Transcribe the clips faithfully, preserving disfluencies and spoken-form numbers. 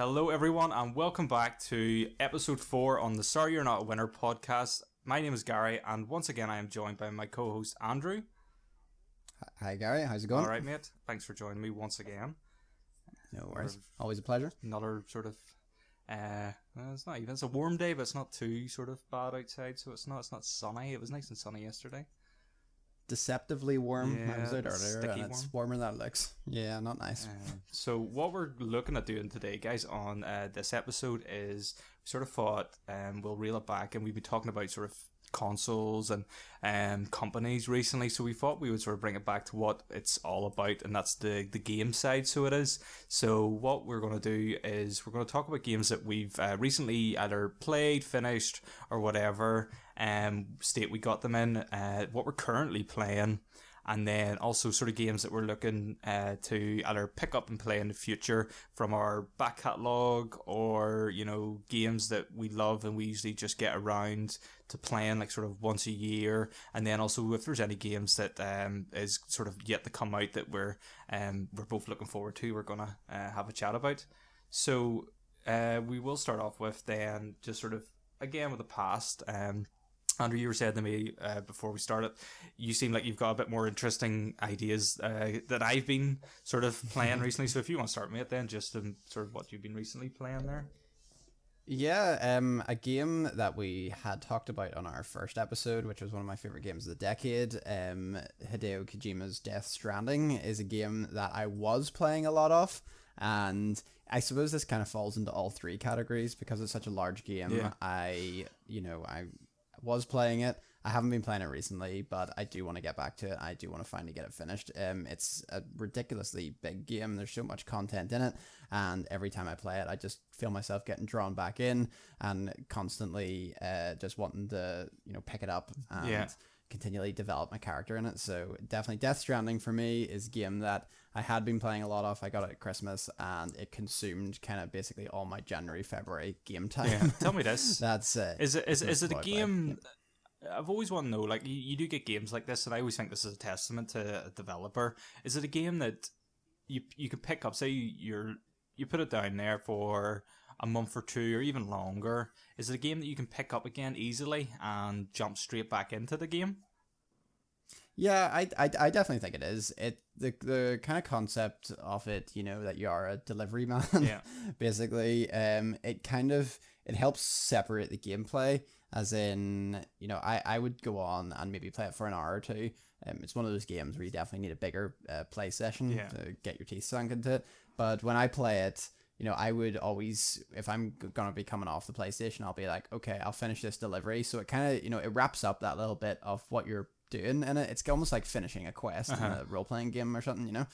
Hello everyone and welcome back to episode four on the Sorry You're Not a Winner podcast. My name is Gary and once again I am joined by my co-host Andrew. Hi Gary, how's it going? Alright mate, thanks for joining me once again. No worries, another, always a pleasure. Another sort of, uh, it's not even, it's a warm day but it's not too sort of bad outside, so it's not, it's not sunny. It was nice and sunny yesterday. Deceptively warm. Yeah, I was out earlier and it's warm. Warmer than it looks. Yeah, not nice. Uh, so what we're looking at doing today, guys, on uh, this episode is we sort of thought um, we'll reel it back and we've been talking about sort of consoles and um, companies recently. So we thought we would sort of bring it back to what it's all about, and that's the, the game side. So it is. So what we're going to do is we're going to talk about games that we've uh, recently either played, finished or whatever. Um, state we got them in, uh, what we're currently playing, and then also sort of games that we're looking uh, to either pick up and play in the future from our back catalogue, or, you know, games that we love and we usually just get around to playing like sort of once a year, and then also if there's any games that um, is sort of yet to come out that we're, um, we're both looking forward to, we're going to uh, have a chat about. So uh, we will start off with then just sort of, again, with the past. Um, Andrew, you were saying to me uh, before we started, you seem like you've got a bit more interesting ideas uh, that I've been sort of playing recently. So if you want to start, mate, then just um, sort of what you've been recently playing there. Yeah, um, a game that we had talked about on our first episode, which was one of my favorite games of the decade, um, Hideo Kojima's Death Stranding, is a game that I was playing a lot of. And I suppose this kind of falls into all three categories because it's such a large game. Yeah. I, you know, I... was playing it. I haven't been playing it recently, but I do want to get back to it. I do want to finally get it finished. Um, it's a ridiculously big game. There's so much content in it, and every time I play it, I just feel myself getting drawn back in and constantly uh, just wanting to, you know, pick it up and yeah. continually develop my character in it. So definitely Death Stranding for me is a game that I had been playing a lot of. I got it at Christmas and it consumed kind of basically all my January, February game time. Yeah. Tell me this. That's uh, is it is, is it a game yeah. I've always wanted to know, like you, you do get games like this and I always think this is a testament to a developer. Is it a game that you you can pick up, say you're you put it down there for a month or two or even longer? Is it a game that you can pick up again easily and jump straight back into the game? Yeah, I, I, I definitely think it is. It the the kind of concept of it, you know, that you are a delivery man, yeah. basically. Um, it kind of it helps separate the gameplay, as in, you know, I, I would go on and maybe play it for an hour or two. Um, it's one of those games where you definitely need a bigger uh, play session yeah. to get your teeth sunk into it. But when I play it, you know, I would always, if I'm going to be coming off the PlayStation, I'll be like, okay, I'll finish this delivery. So it kind of, you know, it wraps up that little bit of what you're doing in it. It's almost like finishing a quest uh-huh. in a role-playing game or something, you know?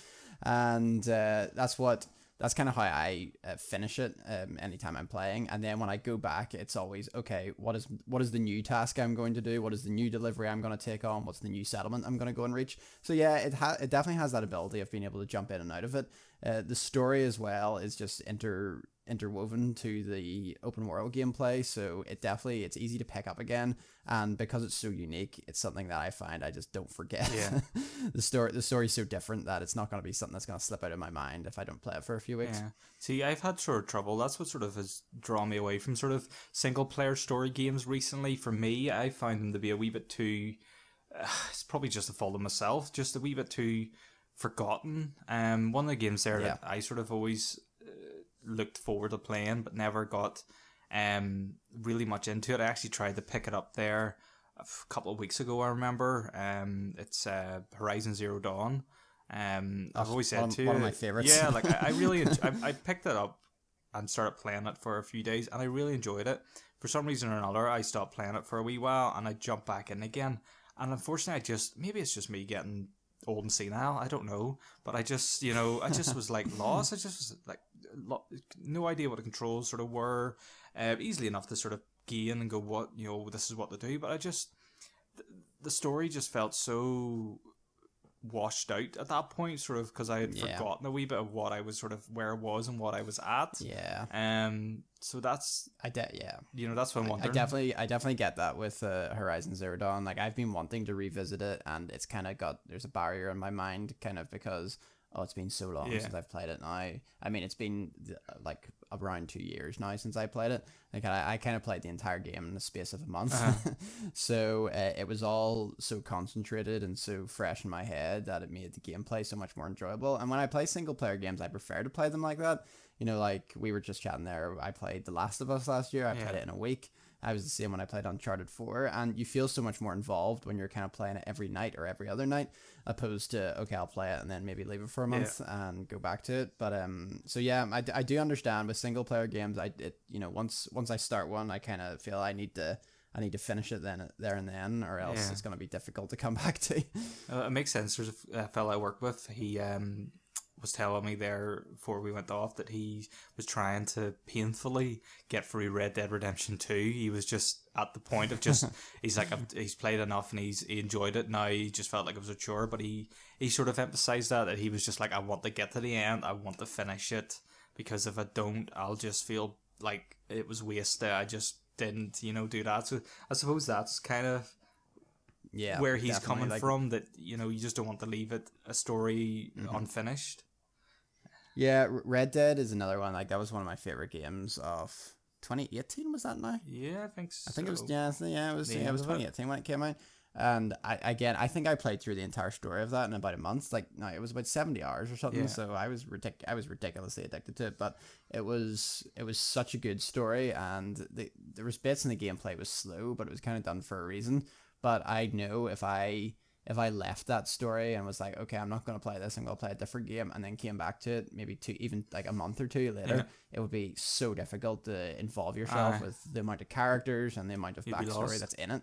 And uh, that's what, that's kind of how I uh, finish it um, anytime I'm playing. And then when I go back, it's always, okay, what is what is the new task I'm going to do? What is the new delivery I'm going to take on? What's the new settlement I'm going to go and reach? So yeah, it, ha it definitely has that ability of being able to jump in and out of it. Uh, the story as well is just inter interwoven to the open world gameplay, so it definitely it's easy to pick up again, and because it's so unique, it's something that I find I just don't forget. Yeah. the story the story's so different that it's not going to be something that's going to slip out of my mind if I don't play it for a few weeks. Yeah. See, I've had sort of trouble. That's what sort of has drawn me away from sort of single player story games recently. For me, I find them to be a wee bit too uh, it's probably just a fault of myself, just a wee bit too forgotten. Um, one of the games there yeah. that I sort of always uh, looked forward to playing but never got um really much into it. I actually tried to pick it up there a couple of weeks ago, I remember. Um, it's uh, Horizon Zero Dawn. Um, I've always said to one of my favorites. Yeah, like I, I really I, I picked it up and started playing it for a few days and I really enjoyed it. For some reason or another, I stopped playing it for a wee while and I jumped back in again. And unfortunately, I just maybe it's just me getting old and senile, I don't know, but I just, you know, I just was like lost. I just was like, lo no idea what the controls sort of were. Uh, easily enough to sort of gain and go, what, you know, this is what to do. But I just, th the story just felt so washed out at that point, sort of, because I had yeah. forgotten a wee bit of what I was sort of where I was and what I was at. Yeah. Um. So that's I de yeah. You know, that's what I'm wondering. I definitely, I definitely get that with uh, Horizon Zero Dawn. Like I've been wanting to revisit it, and it's kind of got there's a barrier in my mind, kind of because oh, it's been so long yeah. since I've played it. And I, I mean, it's been like around two years now since I played it. Like I, I kind of played the entire game in the space of a month. Uh-huh. So uh, it was all so concentrated and so fresh in my head that it made the gameplay so much more enjoyable. And when I play single player games, I prefer to play them like that. You know, like we were just chatting there. I played The Last of Us last year. I yeah. played it in a week. I was the same when I played Uncharted four, and you feel so much more involved when you're kind of playing it every night or every other night, opposed to, okay, I'll play it and then maybe leave it for a month yeah. and go back to it. But um, so yeah, I, I do understand with single player games, I it, you know once once I start one, I kind of feel I need to I need to finish it then there and then, or else yeah. it's gonna be difficult to come back to. Uh, it makes sense. There's a fellow I work with. He um. was telling me there before we went off that he was trying to painfully get through Red Dead Redemption two. He was just at the point of just, he's like, I've, he's played enough and he's he enjoyed it. Now he just felt like it was a chore, but he, he sort of emphasized that, that he was just like, I want to get to the end. I want to finish it, because if I don't, I'll just feel like it was wasted. I just didn't, you know, do that. So I suppose that's kind of yeah, where he's definitely coming like, from, that, you know, you just don't want to leave it a story mm-hmm. unfinished. Yeah, Red Dead is another one. Like, that was one of my favorite games of twenty eighteen, was that now? Yeah, I think so. I think it was, yeah, yeah it was, yeah, it was twenty eighteen when it came out. And I, again, I think I played through the entire story of that in about a month. Like, no, it was about seventy hours or something. Yeah. So I was ridic- I was ridiculously addicted to it. But it was it was such a good story. And the, there was bits in the gameplay. It was slow, but it was kind of done for a reason. But I know if I... If I left that story and was like, okay, I'm not going to play this, I'm going to play a different game, and then came back to it maybe two, even like a month or two later, yeah. it would be so difficult to involve yourself uh, with the amount of characters and the amount of backstory that's in it.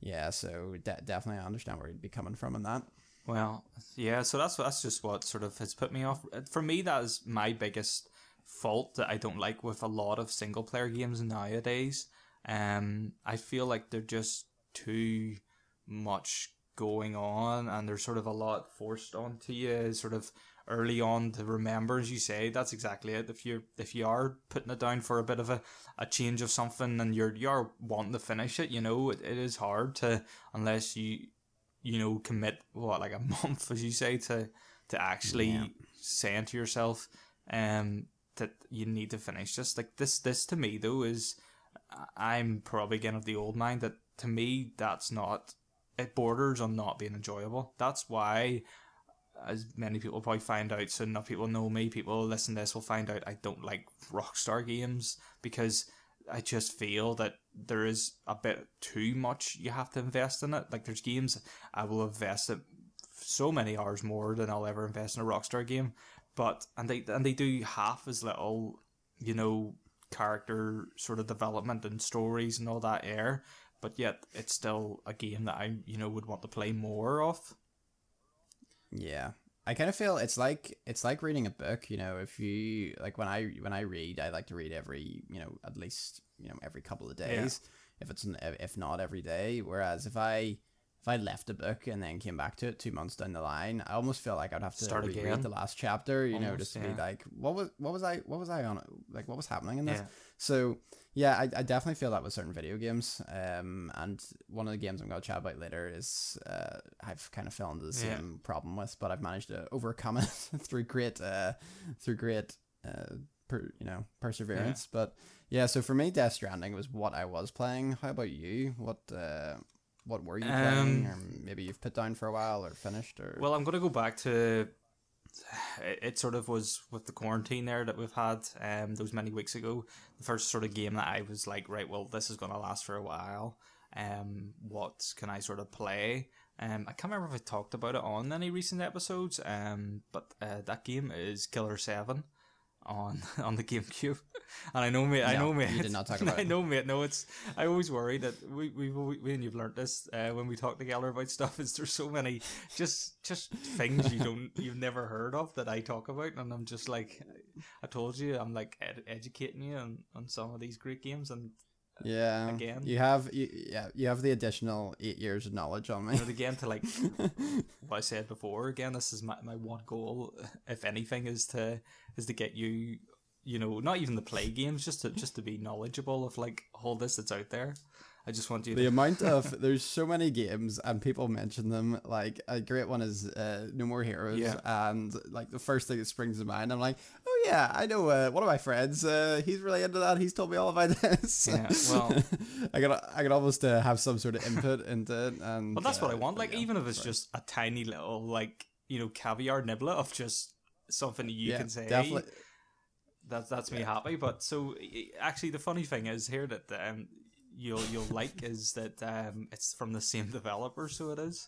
Yeah, so de- definitely I understand where you'd be coming from in that. Well, yeah, so that's that's just what sort of has put me off. For me, that is my biggest fault that I don't like with a lot of single-player games nowadays. Um, I feel like they're just too much going on, and there's sort of a lot forced onto you sort of early on to remember. As you say, that's exactly it. If you're if you are putting it down for a bit of a, a change of something, and you're you're wanting to finish it, you know, it, it is hard to, unless you you know commit what like a month, as you say, to to actually yeah. saying to yourself um that you need to finish this. Like this this to me though is, I'm probably getting of the old mind that to me that's not. It borders on not being enjoyable. That's why, as many people probably find out, so enough people know me, people listen to this will find out I don't like Rockstar games, because I just feel that there is a bit too much you have to invest in it. Like there's games I will invest in so many hours more than I'll ever invest in a Rockstar game, but and they and they do half as little, you know, character sort of development and stories and all that air. But yet, it's still a game that I, you know, would want to play more of. Yeah, I kind of feel it's like it's like reading a book. You know, if you like when I when I read, I like to read every, you know, at least you know every couple of days, yeah. if it's if not every day. Whereas if I if I left a book and then came back to it two months down the line, I almost feel like I'd have to start reread again. The last chapter. You almost, know, just to yeah. be like, what was what was I what was I on like what was happening in this? Yeah. So. Yeah, I, I definitely feel that with certain video games. Um, and one of the games I'm going to chat about later is uh, I've kind of fell into the yeah. same problem with, but I've managed to overcome it through great, uh, through great, uh, per, you know, perseverance. Yeah. But yeah, so for me, Death Stranding was what I was playing. How about you? What uh, what were you um, playing, or maybe you've put down for a while or finished? Or well, I'm going to go back to. It sort of was with the quarantine there that we've had um those many weeks ago, the first sort of game that I was like, right, well, this is going to last for a while, um what can I sort of play? um I can't remember if I talked about it on any recent episodes, um but uh, that game is Killer seven on on the GameCube. And I know mate no, I know mate you did not talk about I know mate no it's I always worry that we we, we, we and you've learnt this uh, when we talk together about stuff, is there's so many just just things you don't you've never heard of that I talk about, and I'm just like, I told you, I'm like ed- educating you on, on some of these great games. And yeah, again, you have you, yeah you have the additional eight years of knowledge on me. But again, to like what I said before, again, this is my, my one goal, if anything, is to is to get you, you know, not even to play games, just to just to be knowledgeable of like all this that's out there. I just want you to... The amount of... There's so many games, and people mention them. Like, a great one is uh, No More Heroes. Yeah. And, like, the first thing that springs to mind, I'm like, oh, yeah, I know uh, one of my friends. Uh, he's really into that. He's told me all about this. Yeah, well... I could, I could almost uh, have some sort of input into it. And, well, that's uh, what I want. Like, yeah, even if it's right. just a tiny little, like, you know, caviar nibbler of just something you yeah, can say. Definitely. That's, that's yeah. me happy. But, so, actually, the funny thing is here that... Um, you'll you'll like is that um it's from the same developer, so it is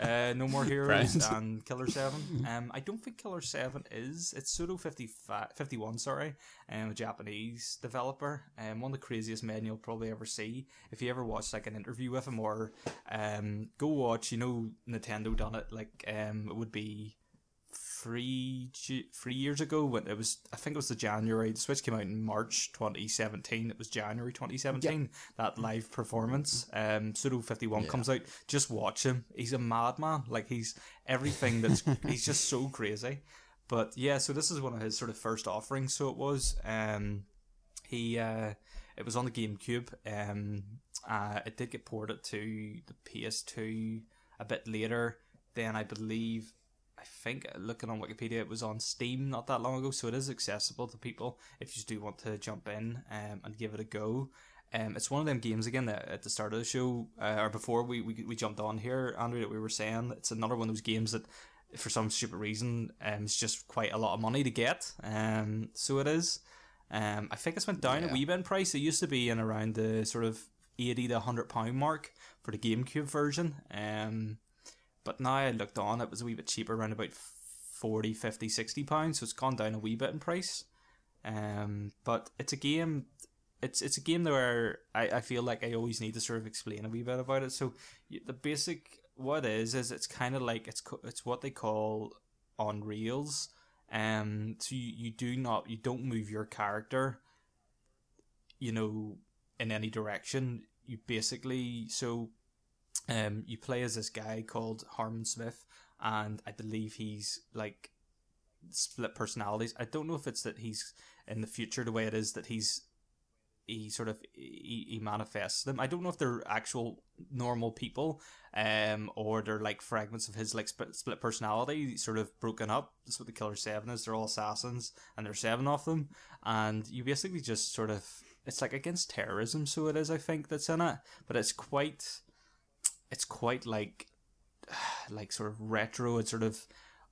uh No More Heroes and Killer seven. um I don't think Killer seven is, it's Suda fifty-one, sorry, um a Japanese developer, and um, one of the craziest men you'll probably ever see. If you ever watch like an interview with him, or um go watch, you know, Nintendo done it, like um it would be three three years ago, when it was, I think it was the January, the Switch came out in March twenty seventeen, it was January twenty seventeen, yeah. that live performance, um Suda fifty-one yeah. comes out. Just watch him, he's a madman, like he's everything that's he's just so crazy. But yeah, so this is one of his sort of first offerings, so it was um he uh it was on the GameCube, um uh it did get ported to the P S two a bit later, then I believe, I think, looking on Wikipedia, it was on Steam not that long ago, so it is accessible to people if you do want to jump in um, and give it a go. Um, it's one of them games, again, that at the start of the show, uh, or before we, we we jumped on here, Andrew, that we were saying, it's another one of those games that, for some stupid reason, um, it's just quite a lot of money to get, um, so it is. Um, I think it's went down yeah. a wee bit in price. It used to be in around the sort of eighty to one hundred pound mark for the GameCube version, um... but now I looked on, it was a wee bit cheaper, around about forty, fifty, sixty pounds, so it's gone down a wee bit in price. Um, but it's a game, it's it's a game where I, I feel like I always need to sort of explain a wee bit about it. So the basic, what it is, is it's kind of like, it's it's what they call on rails. Um, so you, you do not, you don't move your character, you know, in any direction. You basically, so... Um, you play as this guy called Harmon Smith, and I believe he's like split personalities. I don't know if it's that he's in the future, the way it is that he's he sort of he, he manifests them. I don't know if they're actual normal people, um, or they're like fragments of his like sp split personality, sort of broken up. That's what the Killer seven is. They're all assassins, and there's seven of them, and you basically just sort of, it's like against terrorism, so it is. I think that's in it, but it's quite. It's quite like, like sort of retro. It's sort of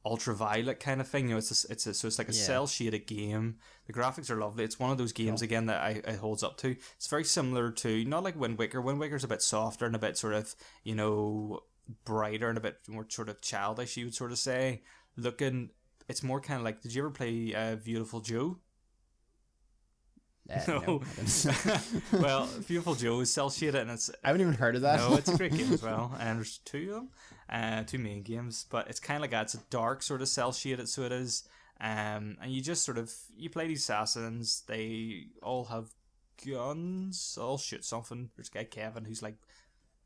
ultraviolet kind of thing. You know, it's a, it's a, so it's like a yeah. cell shaded game. The graphics are lovely. It's one of those games yeah. again that I it holds up to. It's very similar to, not like Wind Waker. Wind Waker's a bit softer and a bit sort of, you know, brighter and a bit more sort of childish. You would sort of say looking. It's more kind of like. Did you ever play uh, Beautiful Joe? Uh, no, no. Well, Beautiful Joe is cel shaded, and it's I haven't even heard of that. No, it's a great game as well, and there's two of them, uh, two main games. But it's kind of like that. It's a dark sort of cel shaded, so it is. Um, and you just sort of you play these assassins. They all have guns. All shoot something. There's a guy Kevin who's like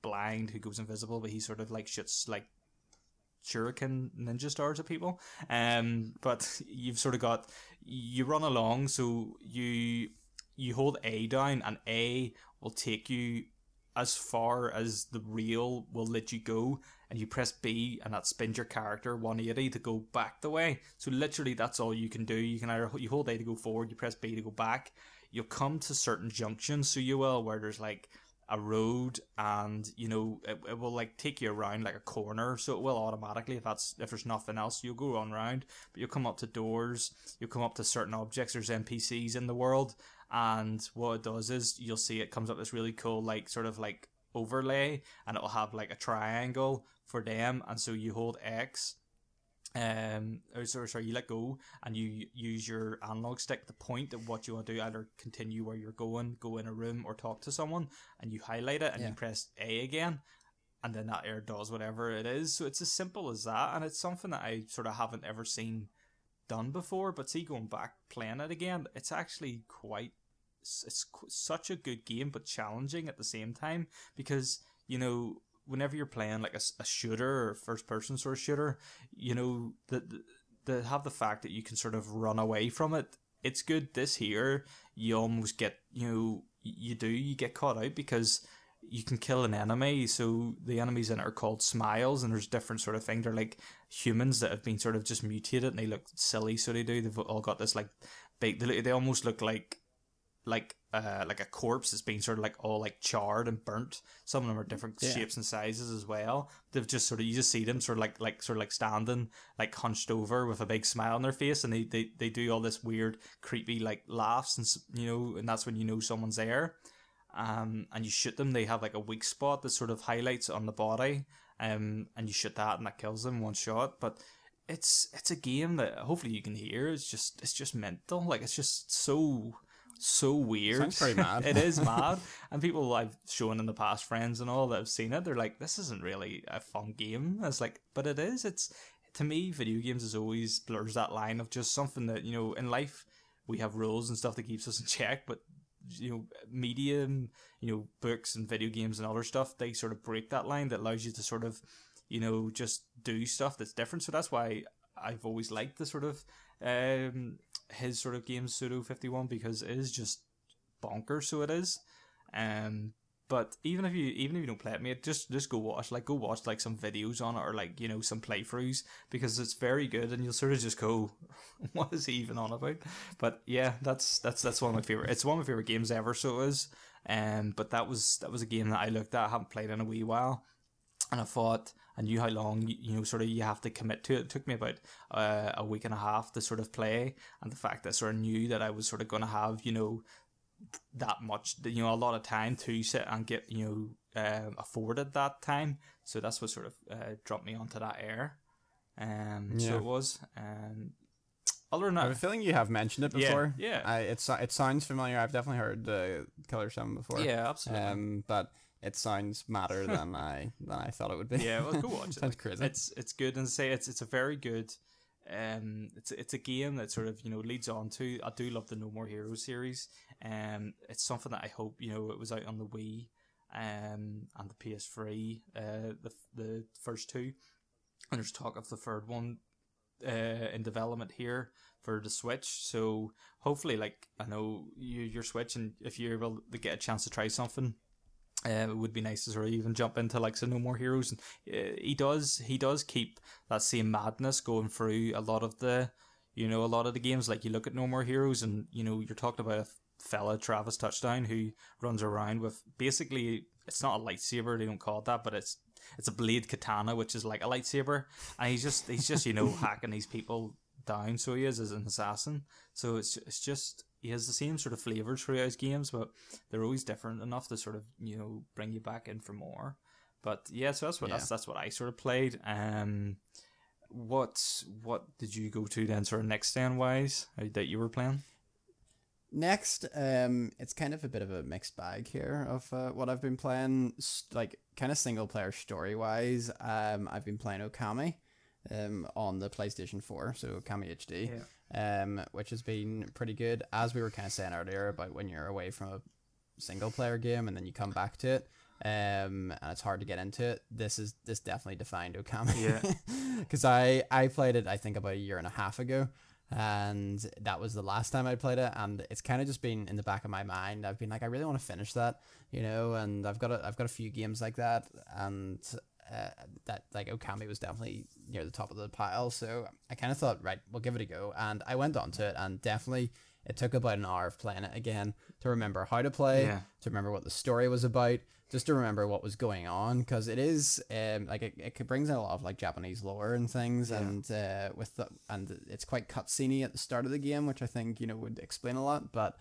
blind, who goes invisible, but he sort of like shoots like shuriken ninja stars at people. Um, but you've sort of got you run along, so you. You hold A down, and A will take you as far as the reel will let you go, and you press B, and that spins your character one eighty to go back the way. So literally, that's all you can do. You can either you hold A to go forward, you press B to go back. You'll come to certain junctions, so you will, where there's like a road, and you know it, it will like take you around like a corner, so it will automatically, if that's if there's nothing else, you'll go on round. But you'll come up to doors, you'll come up to certain objects. There's N P Cs in the world. And what it does is you'll see it comes up this really cool like sort of like overlay, and it'll have like a triangle for them, and so you hold X, um or sorry, sorry you let go, and you use your analog stick to point at what you want to do, either continue where you're going, go in a room, or talk to someone, and you highlight it and yeah. you press A again, and then that air does whatever it is. So it's as simple as that, and it's something that I sort of haven't ever seen done before. But see, going back playing it again, it's actually quite it's such a good game, but challenging at the same time, because you know whenever you're playing like a, a shooter or first person sort of shooter, you know that the, have the fact that you can sort of run away from it, it's good. This here you almost get, you know you do you get caught out, because you can kill an enemy, so the enemies in it are called smiles, and there's different sort of things. They're like humans that have been sort of just mutated, and they look silly, so they do. They've all got this like big, they, they almost look like like uh like a corpse that's been sort of like all like charred and burnt. Some of them are different yeah. shapes and sizes as well. They've just sort of, you just see them sort of like like sort of like standing like hunched over with a big smile on their face, and they they, they do all this weird creepy like laughs, and you know, and that's when you know someone's there. Um, and you shoot them. They have like a weak spot that sort of highlights on the body, um, and you shoot that, and that kills them one shot. But it's it's a game that hopefully you can hear. It's just it's just mental. Like it's just so so weird. Sounds pretty mad. It is mad. And people I've shown in the past, friends and all that have seen it, they're like, "This isn't really a fun game." It's like, but it is. It's to me, video games is always blurs that line of just something that, you know, in life we have rules and stuff that keeps us in check, but you know, media and, you know, books and video games and other stuff, they sort of break that line that allows you to sort of, you know, just do stuff that's different. So that's why I've always liked the sort of um his sort of game Suda fifty-one, because it is just bonkers. So it is. Um but even if you even if you don't play it, mate, just just go watch like go watch like some videos on it, or like, you know, some playthroughs, because it's very good, and you'll sort of just go, what is he even on about? But yeah, that's that's that's one of my favorite. It's one of my favorite games ever, so it is. Um, but that was that was a game that I looked at, I haven't played in a wee while, and I thought I knew how long you, you know sort of you have to commit to it. It took me about uh, a week and a half to sort of play, and the fact that I sort of knew that I was sort of gonna have, you know, that much, you know, a lot of time to sit and get, you know, um, afforded that time. So that's what sort of uh, dropped me onto that air. Um, yeah. So it was. Um, other than that, I have a feeling you have mentioned it before. Yeah, yeah. I, it's it sounds familiar. I've definitely heard uh, Killer seven before. Yeah, absolutely. Um, but it sounds madder than I than I thought it would be. Yeah, well, go watch it. Sounds crazy. It's it's good, and say it's it's a very good. Um, it's it's a game that sort of, you know, leads on to, I do love the No More Heroes series. Um, it's something that I hope, you know, it was out on the Wii, um, and the P S three, uh, the the first two, and there's talk of the third one, uh, in development here for the Switch. So hopefully, like, I know you your Switch, and if you're able to get a chance to try something, Uh, it would be nice to sort of even jump into like some No More Heroes, and uh, he does he does keep that same madness going through a lot of the, you know, a lot of the games. Like you look at No More Heroes, and you know, you're talking about a fella, Travis Touchdown, who runs around with basically, it's not a lightsaber, they don't call it that, but it's it's a blade katana, which is like a lightsaber, and he's just he's just you know hacking these people down. So he is as an assassin. So it's it's just. He has the same sort of flavors throughout his games, but they're always different enough to sort of, you know, bring you back in for more. But yeah, so that's what yeah. that's that's what I sort of played. Um, what what did you go to then, sort of next stand wise that you were playing? Next, um, it's kind of a bit of a mixed bag here of uh, what I've been playing, like kind of single player story wise. Um, I've been playing Okami, um, on the PlayStation four, so Okami H D. Yeah. Um, which has been pretty good, as we were kind of saying earlier about when you're away from a single player game and then you come back to it, um, and it's hard to get into it. This is this definitely defined Okami, yeah, because I I played it I think about a year and a half ago, and that was the last time I played it, and it's kind of just been in the back of my mind. I've been like, I really want to finish that, you know, and I've got a, I've got a few games like that, and. Uh, that like Okami was definitely near the top of the pile, so I kind of thought, right, we'll give it a go, and I went on to it, and definitely it took about an hour of playing it again to remember how to play, yeah. to remember what the story was about, just to remember what was going on, because it is um like it, it brings in a lot of like Japanese lore and things, yeah. and uh with the and it's quite cutscene-y at the start of the game, which I think, you know, would explain a lot, but.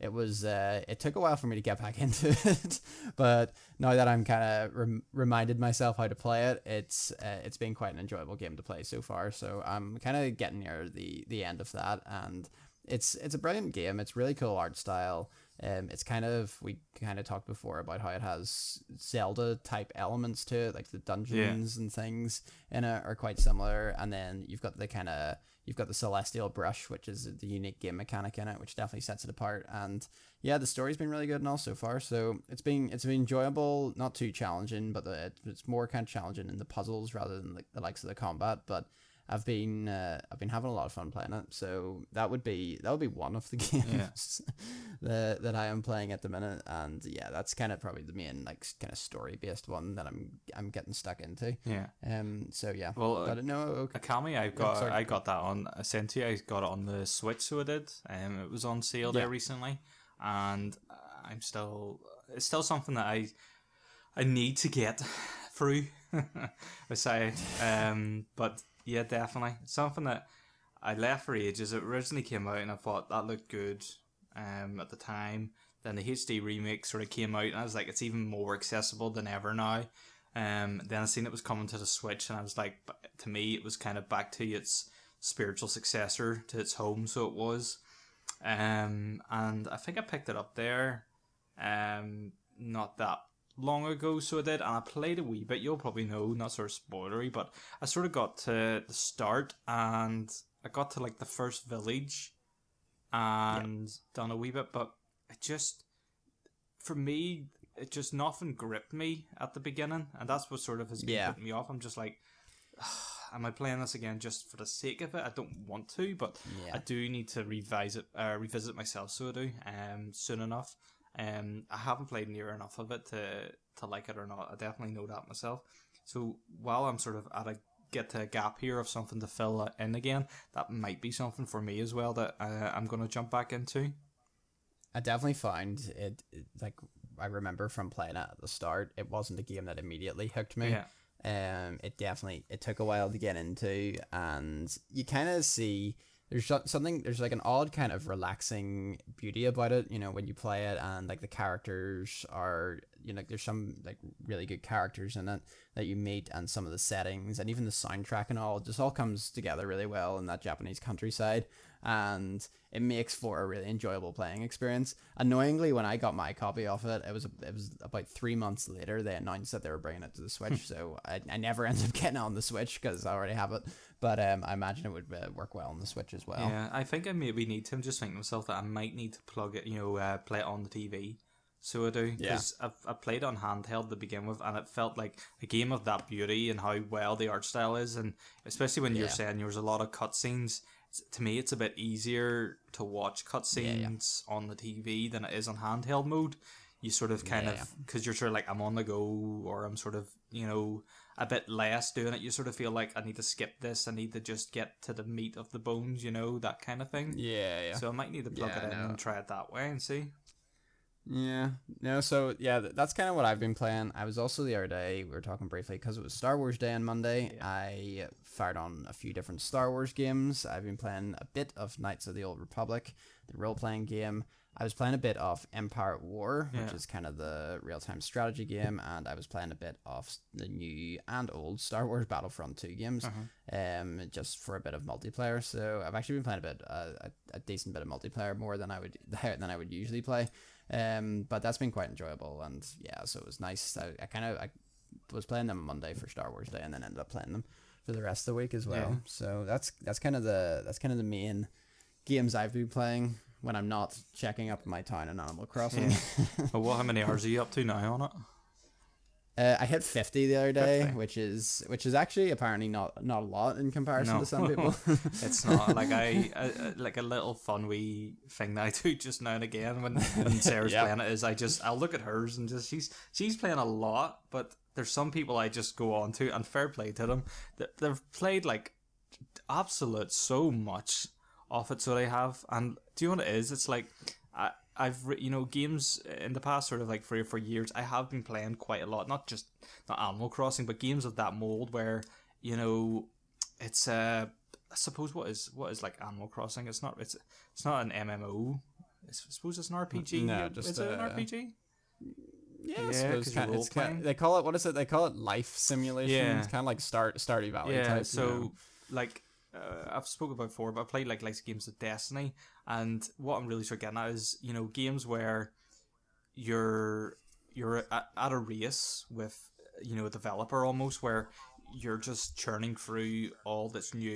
It was. Uh, it took a while for me to get back into it, but now that I'm kind of rem reminded myself how to play it, it's uh, it's been quite an enjoyable game to play so far. So I'm kind of getting near the the end of that, and it's it's a brilliant game. It's really cool art style. Um, it's kind of we kind of talked before about how it has Zelda type elements to it, like the dungeons yeah. and things in it are quite similar, and then you've got the kind of you've got the Celestial Brush, which is the unique game mechanic in it, which definitely sets it apart. And yeah, the story's been really good and all so far, so it's been it's been enjoyable, not too challenging, but the, it's more kind of challenging in the puzzles rather than the, the likes of the combat, but. I've been uh, I've been having a lot of fun playing it. So that would be that would be one of the games yeah. that that I am playing at the minute. And yeah, that's kind of probably the main like kind of story based one that I'm I'm getting stuck into. Yeah. Um. So yeah. Well, but, uh, no. Okay. Okami, I got oh, I got that on. I sent you. I got it on the Switch. So I did. Um. It was on sale yeah. there recently, and I'm still. It's still something that I I need to get through. I say. Um. But. Yeah, definitely. It's something that I left for ages. It originally came out and I thought that looked good um, at the time. Then the H D remake sort of came out and I was like, it's even more accessible than ever now. Um, then I seen it was coming to the Switch and I was like, to me, it was kind of back to its spiritual successor to its home, so it was. Um, and I think I picked it up there um, not that long ago, so I did, and I played a wee bit. You'll probably know, not sort of spoilery, but I sort of got to the start, and I got to like the first village, and yep. done a wee bit. But it just, for me, it just nothing gripped me at the beginning, and that's what sort of has yeah. put me off. I'm just like, am I playing this again just for the sake of it? I don't want to, but yeah. I do need to revise it, uh, revisit myself. So I do, um, soon enough. Um, I haven't played near enough of it to, to like it or not. I definitely know that myself. So while I'm sort of at a get to a gap here of something to fill in again, that might be something for me as well that uh, I'm going to jump back into. I definitely found it, it like I remember from playing it at the start, it wasn't a game that immediately hooked me. Yeah. Um, it definitely it took a while to get into, and you kind of see. There's something, there's like an odd kind of relaxing beauty about it, you know, when you play it, and like the characters are, you know, like there's some like really good characters in it that you meet, and some of the settings and even the soundtrack and all just all comes together really well in that Japanese countryside, and it makes for a really enjoyable playing experience. Annoyingly, when I got my copy of it, it was it was about three months later they announced that they were bringing it to the Switch, so I, I never ended up getting it on the Switch because I already have it. But um, I imagine it would uh, work well on the Switch as well. Yeah, I think I maybe need to. I'm just thinking to myself that I might need to plug it, you know, uh, play it on the T V. So I do. Because yeah. I played on handheld to begin with, and it felt like a game of that beauty and how well the art style is. And especially when you're yeah. saying there was a lot of cutscenes, to me it's a bit easier to watch cutscenes yeah, yeah. on the T V than it is on handheld mode. You sort of kind yeah, of, because yeah. you're sort of like, I'm on the go, or I'm sort of, you know, a bit less doing it. You sort of feel like, I need to skip this. I need to just get to the meat of the bones, you know, that kind of thing. Yeah, yeah. So I might need to plug yeah, it in no. and try it that way and see. Yeah. No, so, yeah, that's kind of what I've been playing. I was also the other day, we were talking briefly, because it was Star Wars Day on Monday. Yeah. I fired on a few different Star Wars games. I've been playing a bit of Knights of the Old Republic, the role-playing game. I was playing a bit of Empire at War, which yeah. is kind of the real-time strategy game, and I was playing a bit of the new and old Star Wars Battlefront two games, uh-huh. um, just for a bit of multiplayer. So I've actually been playing a bit, uh, a, a decent bit of multiplayer, more than I would than I would usually play. Um, but that's been quite enjoyable, and yeah, so it was nice. I, I kind of I was playing them Monday for Star Wars Day, and then ended up playing them for the rest of the week as well. Yeah. So that's that's kind of the that's kind of the main games I've been playing. When I'm not checking up my town in Animal Crossing. Yeah. Well, how many hours are you up to now on it? Uh, I hit fifty the other day, fifty. which is which is actually apparently not not a lot in comparison no. to some people. It's not like I, I like a little fun wee thing that I do just now and again when, when Sarah's yep. playing it is I just I'll look at hers and just she's she's playing a lot, but there's some people I just go on to, and fair play to them, they've played like absolute so much off it, so they have. And do you know what it is? It's like I, I've re- you know games in the past sort of like three or four years I have been playing quite a lot, not just not Animal Crossing, but games of that mold where, you know, it's uh I suppose what is what is like Animal Crossing, it's not it's it's not an M M O, it's, I suppose it's an R P G. No, just is uh, it an R P G? Yeah, yeah, it's kind of, they call it, what is it? They call it life simulation. Yeah. It's kind of like Star Stardew Valley. Yeah, type, so you know? like. Uh, I've spoken about before, but I played like, like games of Destiny, and what I'm really sort of getting at is, you know, games where you're you're at, at a race with, you know, a developer almost, where you're just churning through all that's new.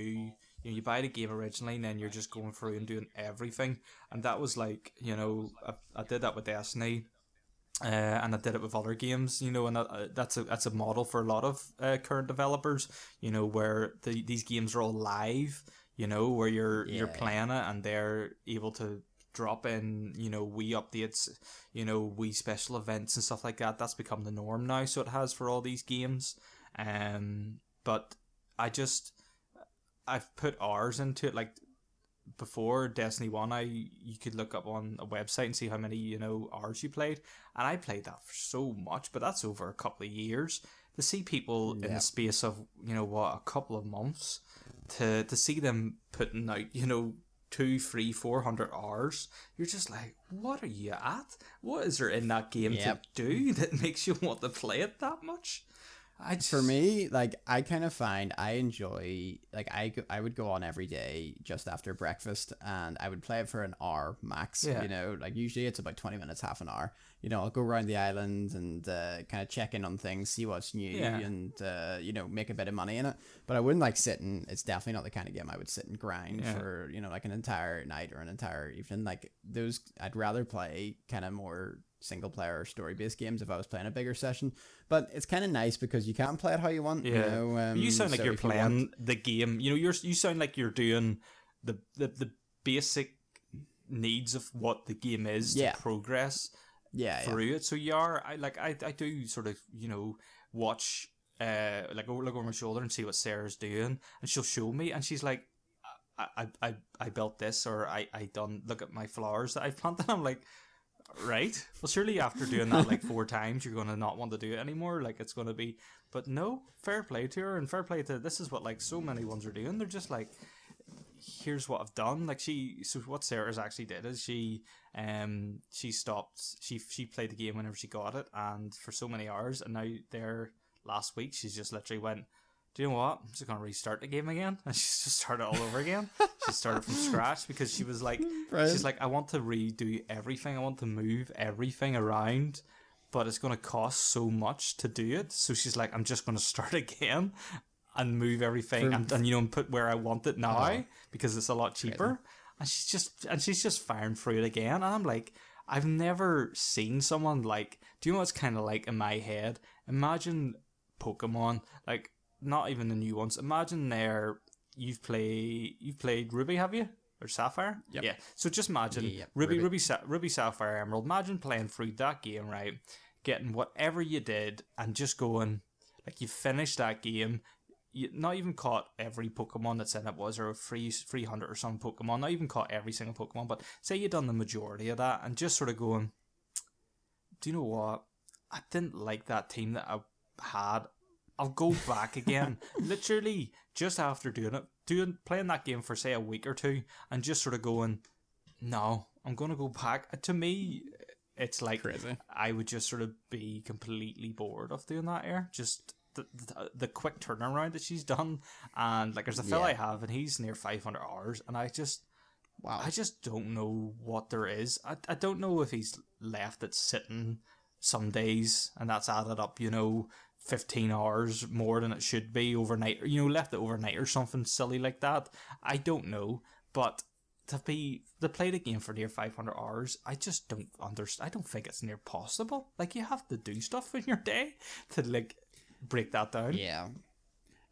You know, you buy the game originally, and then you're just going through and doing everything. And that was like, you know, I, I did that with Destiny, Uh, and I did it with other games, you know, and that, uh, that's a that's a model for a lot of uh, current developers, you know, where the, these games are all live, you know, where you're yeah. you're playing it and they're able to drop in, you know, wee updates, you know, wee special events and stuff like that. That's become the norm now, so it has for all these games. Um, but I just, I've put hours into it, like, before Destiny one, I you could look up on a website and see how many, you know, hours you played, and I played that for so much, but that's over a couple of years. To see people yeah. in the space of, you know, what, a couple of months, to to see them putting out, you know, two, three, four hundred hours, you're just like, what are you at? What is there in that game yep. to do that makes you want to play it that much? I just... For me, like, I kind of find I enjoy, like, I, I would go on every day just after breakfast, and I would play it for an hour max, yeah. you know, like, usually it's about twenty minutes, half an hour. You know, I'll go around the island and uh, kind of check in on things, see what's new, yeah. and, uh, you know, make a bit of money in it. But I wouldn't, like, sit and, it's definitely not the kind of game I would sit and grind yeah. for, you know, like, an entire night or an entire evening. Like, those, I'd rather play kind of more single player or story based games if I was playing a bigger session. But it's kind of nice because you can play it how you want. Yeah. You know, um, you sound like so you're playing you want... the game. You know, you're you sound like you're doing the the, the basic needs of what the game is yeah. to progress yeah, through yeah. it. So you are I like I, I do sort of, you know, watch uh like over look over my shoulder and see what Sarah's doing, and she'll show me and she's like, I I I, I built this, or I, I done look at my flowers that I planted. I'm like, right, well, surely after doing that like four times you're going to not want to do it anymore, like it's going to be, but no, fair play to her, and fair play to, this is what like so many ones are doing. They're just like, here's what I've done. Like, she, so what Sarah's actually did is she um she stopped she she played the game whenever she got it, and for so many hours, and now there last week she's just literally went, do you know what, I'm just going to restart the game again, and she's just started all over again. She started from scratch because she was like, Brilliant. she's like, I want to redo everything, I want to move everything around, but it's going to cost so much to do it. So she's like, I'm just going to start again and move everything and, and, you know, and put where I want it now uh-huh. because it's a lot cheaper. Brilliant. And she's just and she's just firing through it again, and I'm like, I've never seen someone like, do you know what it's kind of like in my head? Imagine Pokemon, like, not even the new ones. Imagine there you've played you've played Ruby, have you? Or Sapphire? Yep. Yeah. So just imagine yeah, yeah. Ruby, Ruby, Ruby, Sa- Ruby, Sapphire, Emerald. Imagine playing through that game, right? Getting whatever you did and just going, like, you finished that game. You not even caught every Pokemon that's in it, was or three three hundred or some Pokemon. Not even caught every single Pokemon, but say you've done the majority of that and just sort of going, do you know what? I didn't like that team that I had. I'll go back again. Literally, just after doing it, doing playing that game for, say, a week or two, and just sort of going, no, I'm going to go back. To me, it's like, crazy. I would just sort of be completely bored of doing that here. Just the, the, the quick turnaround that she's done. And, like, there's a fella yeah. I have, and he's near five hundred hours, and I just... wow. I just don't know what there is. I, I don't know if he's left it sitting some days, and that's added up, you know... fifteen hours more than it should be overnight, or, you know, left it overnight or something silly like that. I don't know, but to be to play the game for near five hundred hours, I just don't understand. I don't think it's near possible. Like, you have to do stuff in your day to, like, break that down. Yeah,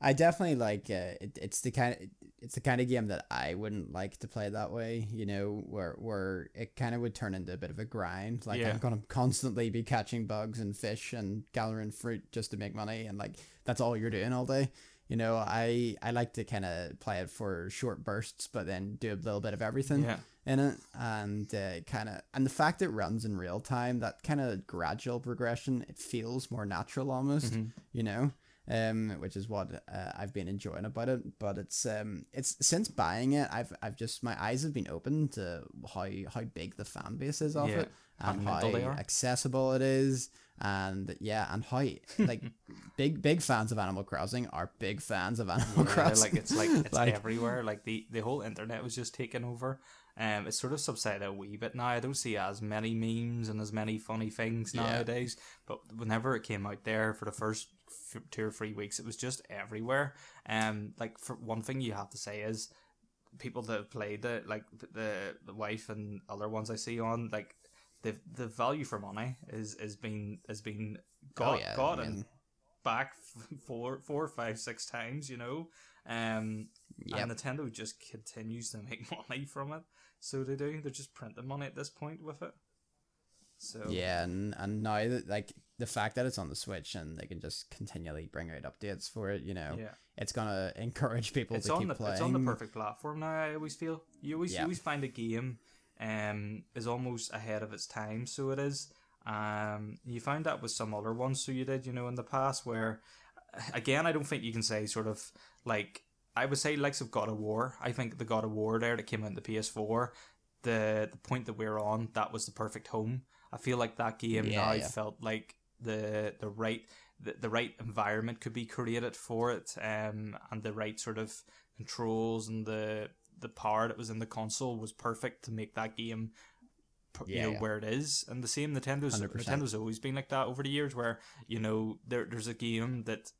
I definitely like uh, it, it's the kind of, it's the kind of game that I wouldn't like to play that way, you know, where where it kind of would turn into a bit of a grind. Like, yeah. I'm going to constantly be catching bugs and fish and gathering fruit just to make money, and, like, that's all you're doing all day. You know, I, I like to kind of play it for short bursts, but then do a little bit of everything yeah. in it. And uh, kind of, and the fact it runs in real time, that kind of gradual progression, it feels more natural almost, mm-hmm. you know? Um, which is what uh, I've been enjoying about it. But it's um, it's since buying it, I've I've just my eyes have been open to how how big the fan base is of yeah. it, and how, how accessible it is, and yeah, and how like big big fans of Animal Crossing are big fans of Animal yeah, Crossing. Like it's like it's like, everywhere. Like the the whole internet was just taken over. Um, it's sort of subsided a wee bit now. I don't see as many memes and as many funny things yeah. nowadays. But whenever it came out there for the first f- two or three weeks, it was just everywhere. Um, like for one thing you have to say is people that have played it, like the the wife and other ones I see on, like the the value for money is has been has been got oh, yeah, gotten I mean, back four four five six times, you know. Um, yep. And Nintendo just continues to make money from it, so they do. They're just printing money at this point with it. So yeah, and and now that like the fact that it's on the Switch and they can just continually bring out updates for it, you know, yeah. it's gonna encourage people it's to on keep the, playing. It's on the perfect platform now. I always feel you always yeah. you always find a game um is almost ahead of its time, so it is. Um, you found that with some other ones, so you did, you know, in the past where. Again, I don't think you can say sort of like I would say likes of God of War. I think the God of War there that came out in the P S four, the the point that we're on, that was the perfect home. I feel like that game yeah, now yeah. felt like the the right the, the right environment could be created for it, um, and the right sort of controls and the the power that was in the console was perfect to make that game. You yeah, know, yeah. where it is, and the same Nintendo's one hundred percent. Nintendo's always been like that over the years, where you know there there's a game that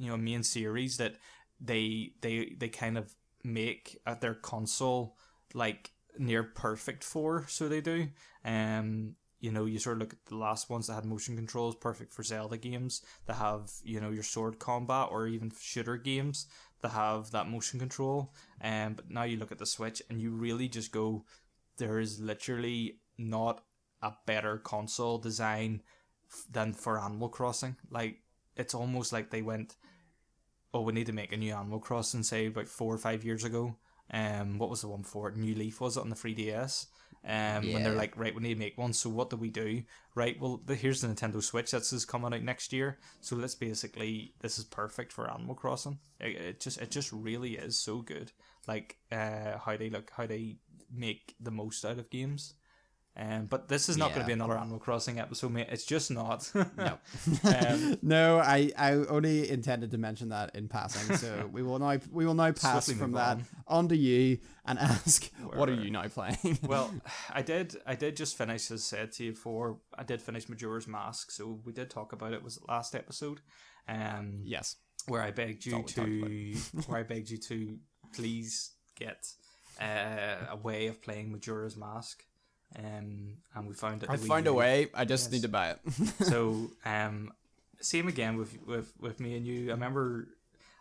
you know a main series that they they they kind of make at their console like near perfect for, so they do. Um, you know, you sort of look at the last ones that had motion controls, perfect for Zelda games that have you know your sword combat or even shooter games that have that motion control. Um, but now you look at the Switch and you really just go. There is literally not a better console design f- than for Animal Crossing. Like, it's almost like they went, oh, we need to make a new Animal Crossing, say, about four or five years ago. Um, what was the one for it? New Leaf, was it, on the three D S? Um, yeah. And they're like, right, we need to make one, so what do we do? Right, well, the, here's the Nintendo Switch, that's is coming out next year, so let's basically, this is perfect for Animal Crossing. It, it just it just really is so good. Like, uh, how they look, how they... make the most out of games, um, but this is not yeah. going to be another Animal Crossing episode, mate. It's just not. No, um, no. I, I only intended to mention that in passing. So we will now we will now pass from that onto you and ask, Where, what are you now playing? Well, I did I did just finish, as I said to you before, I did finish Majora's Mask. So we did talk about it. Was it last episode? Um, yes, where I begged you to where I begged you to please get. Uh, a way of playing Majora's Mask, um, and we found it. I found a way. I just yes. need to buy it. So, um, same again with, with, with me and you. I remember,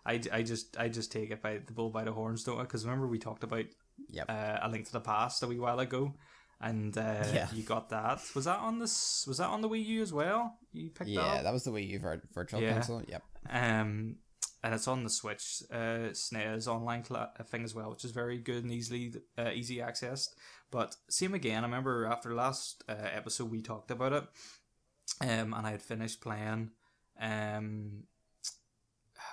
I, I just I just take it by the bull by the horns, don't I? Because remember we talked about yep. uh, A Link to the Past a wee while ago, and uh, yeah. you got that. Was that on this? Was that on the Wii U as well? You picked yeah, that. Yeah, that was the Wii U vir- virtual yeah. console. Yep. Um. And it's on the Switch, uh, S N E S online cl- thing as well, which is very good and easily uh, easy accessed. But same again, I remember after last uh, episode we talked about it, um, and I had finished playing. Um,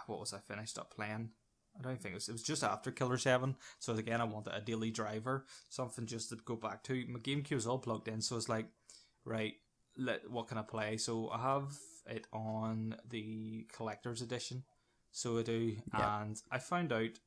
what was I finished up playing? I don't think it was. It was just after Killer seven. So again, I wanted a daily driver, something just to go back to. My GameCube was all plugged in, so it's like, right, let, what can I play? So I have it on the collector's edition. So I do, yeah. and I found out,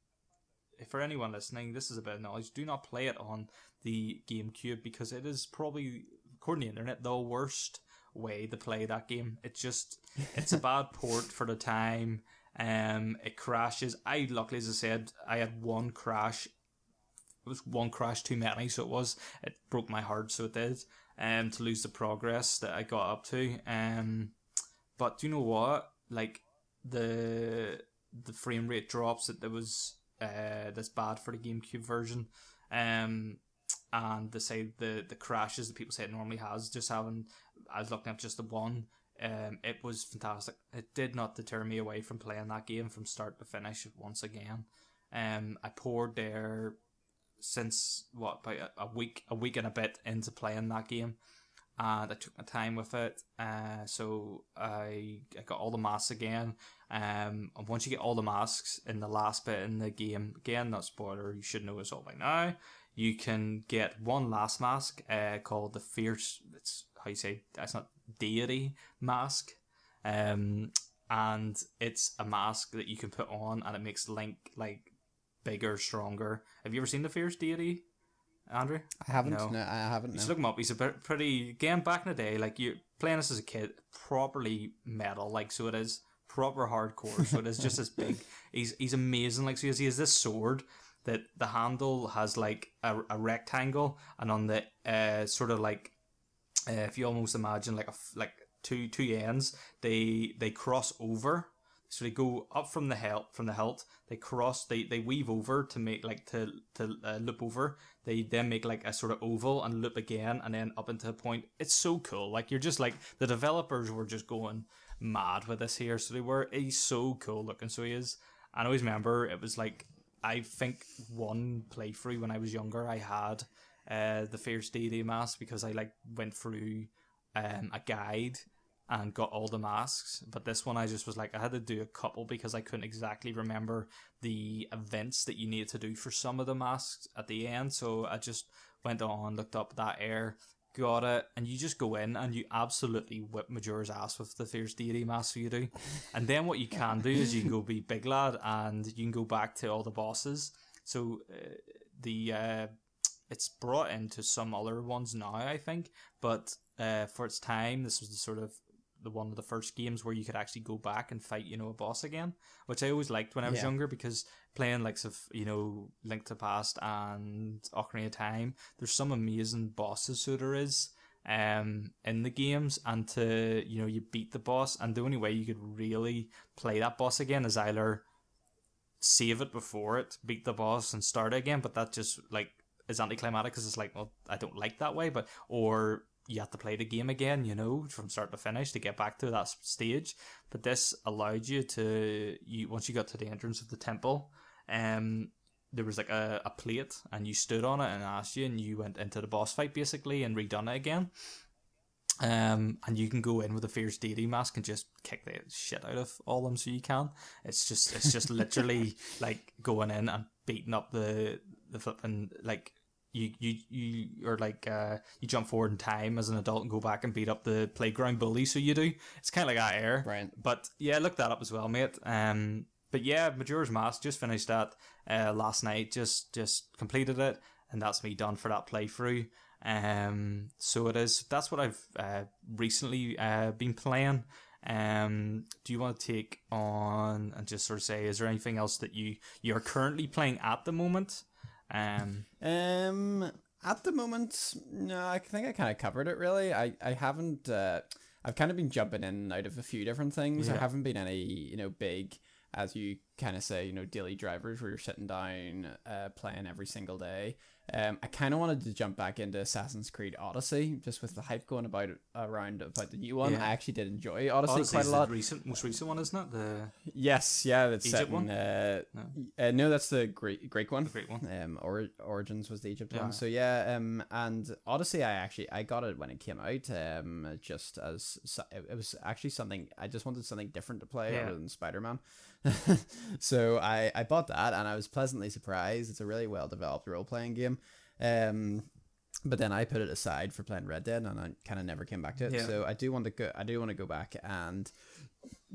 for anyone listening, this is a bit of knowledge, do not play it on the GameCube, because it is probably, according to the internet, the worst way to play that game. It's just, it's a bad port for the time, um, it crashes. I, luckily, as I said, I had one crash, it was one crash too many, so it was, it broke my heart, so it did, um, to lose the progress that I got up to. Um, but do you know what, like, the the frame rate drops that there was uh that's bad for the GameCube version, um and they say the the crashes that people say it normally has, just having I was looking at just the one, um it was fantastic. It did not deter me away from playing that game from start to finish once again. um I poured there since what about a week a week and a bit into playing that game. And I took my time with it, uh, so I I got all the masks again. Um, and once you get all the masks in the last bit in the game, again, not spoiler, you should know this all by now. You can get one last mask, uh, called the Fierce. It's how you say that's not deity mask, um, and it's a mask that you can put on, and it makes Link like bigger, stronger. Have you ever seen the Fierce Deity? Andrew? I haven't. No, no I haven't. You should no. look him up. He's a pretty, again, back in the day, like you playing this as a kid, properly metal, like, so it is proper hardcore. So it is just as big. He's he's amazing. Like, so he has this sword that the handle has like a, a rectangle, and on the uh, sort of like uh, if you almost imagine like a like two two ends, they they cross over. So they go up from the hilt, from the hilt. They cross. They they weave over to make like to to uh, loop over. They then make like a sort of oval and loop again, and then up into a point. It's so cool. Like you're just like the developers were just going mad with this here. So they were. He's so cool looking. So he is. I always remember it was like I think one playthrough when I was younger. I had uh the Fierce Deity mask because I like went through um a guide and got all the masks, but this one I just was like, I had to do a couple because I couldn't exactly remember the events that you needed to do for some of the masks at the end, so I just went on, looked up that air, got it, and you just go in and you absolutely whip Majora's ass with the Fierce Deity mask you do. And then what you can do is you can go be big lad and you can go back to all the bosses. So uh, the uh, it's brought into some other ones now, I think, but uh, for its time, this was the sort of the one of the first games where you could actually go back and fight, you know, a boss again, which I always liked when I was yeah. younger, because playing likes of, you know, Link to the Past and Ocarina of Time, there's some amazing bosses, so there is um in the games, and to, you know, you beat the boss, and the only way you could really play that boss again is either save it before it, beat the boss and start it again, but that just like is anticlimactic because it's like, well, I don't like that way, but or you have to play the game again, you know, from start to finish to get back to that stage. But this allowed you to, you once you got to the entrance of the temple, um, there was like a, a plate and you stood on it and asked you and you went into the boss fight basically and redone it again. Um, and you can go in with a Fierce Deity mask and just kick the shit out of all of them, so you can. It's just, it's just literally like going in and beating up the, the flipping, like, You you you or like uh you jump forward in time as an adult and go back and beat up the playground bully. So you do. It's kind of like that air. Right. But yeah, look that up as well, mate. Um. But yeah, Majora's Mask, just finished that uh last night. Just just completed it, and that's me done for that playthrough. Um. So it is. That's what I've uh recently uh been playing. Um. Do you want to take on and just sort of say, is there anything else that you you are currently playing at the moment? Um, um, at the moment, no, I think I kind of covered it really. I, I haven't, uh, I've kind of been jumping in and out of a few different things. Yeah. I haven't been any, you know, big, as you kind of say, you know, daily drivers where you're sitting down, uh, playing every single day. Um, I kind of wanted to jump back into Assassin's Creed Odyssey, just with the hype going about around about the new one. Yeah. I actually did enjoy Odyssey Odyssey's quite a lot. The recent, most recent one, isn't it? The yes, yeah, that's Egypt set in, one. Uh, no. Uh, no, that's the Greek Greek one. The Greek one. Um, or, Origins was the Egypt yeah. one. So yeah, um, and Odyssey, I actually I got it when it came out. Um, just as it was actually something I just wanted something different to play yeah. other than Spider-Man. So I, I bought that and I was pleasantly surprised. It's a really well developed role playing game. Um, but then I put it aside for playing Red Dead and I kind of never came back to it. Yeah. So I do want to go. I do want to go back and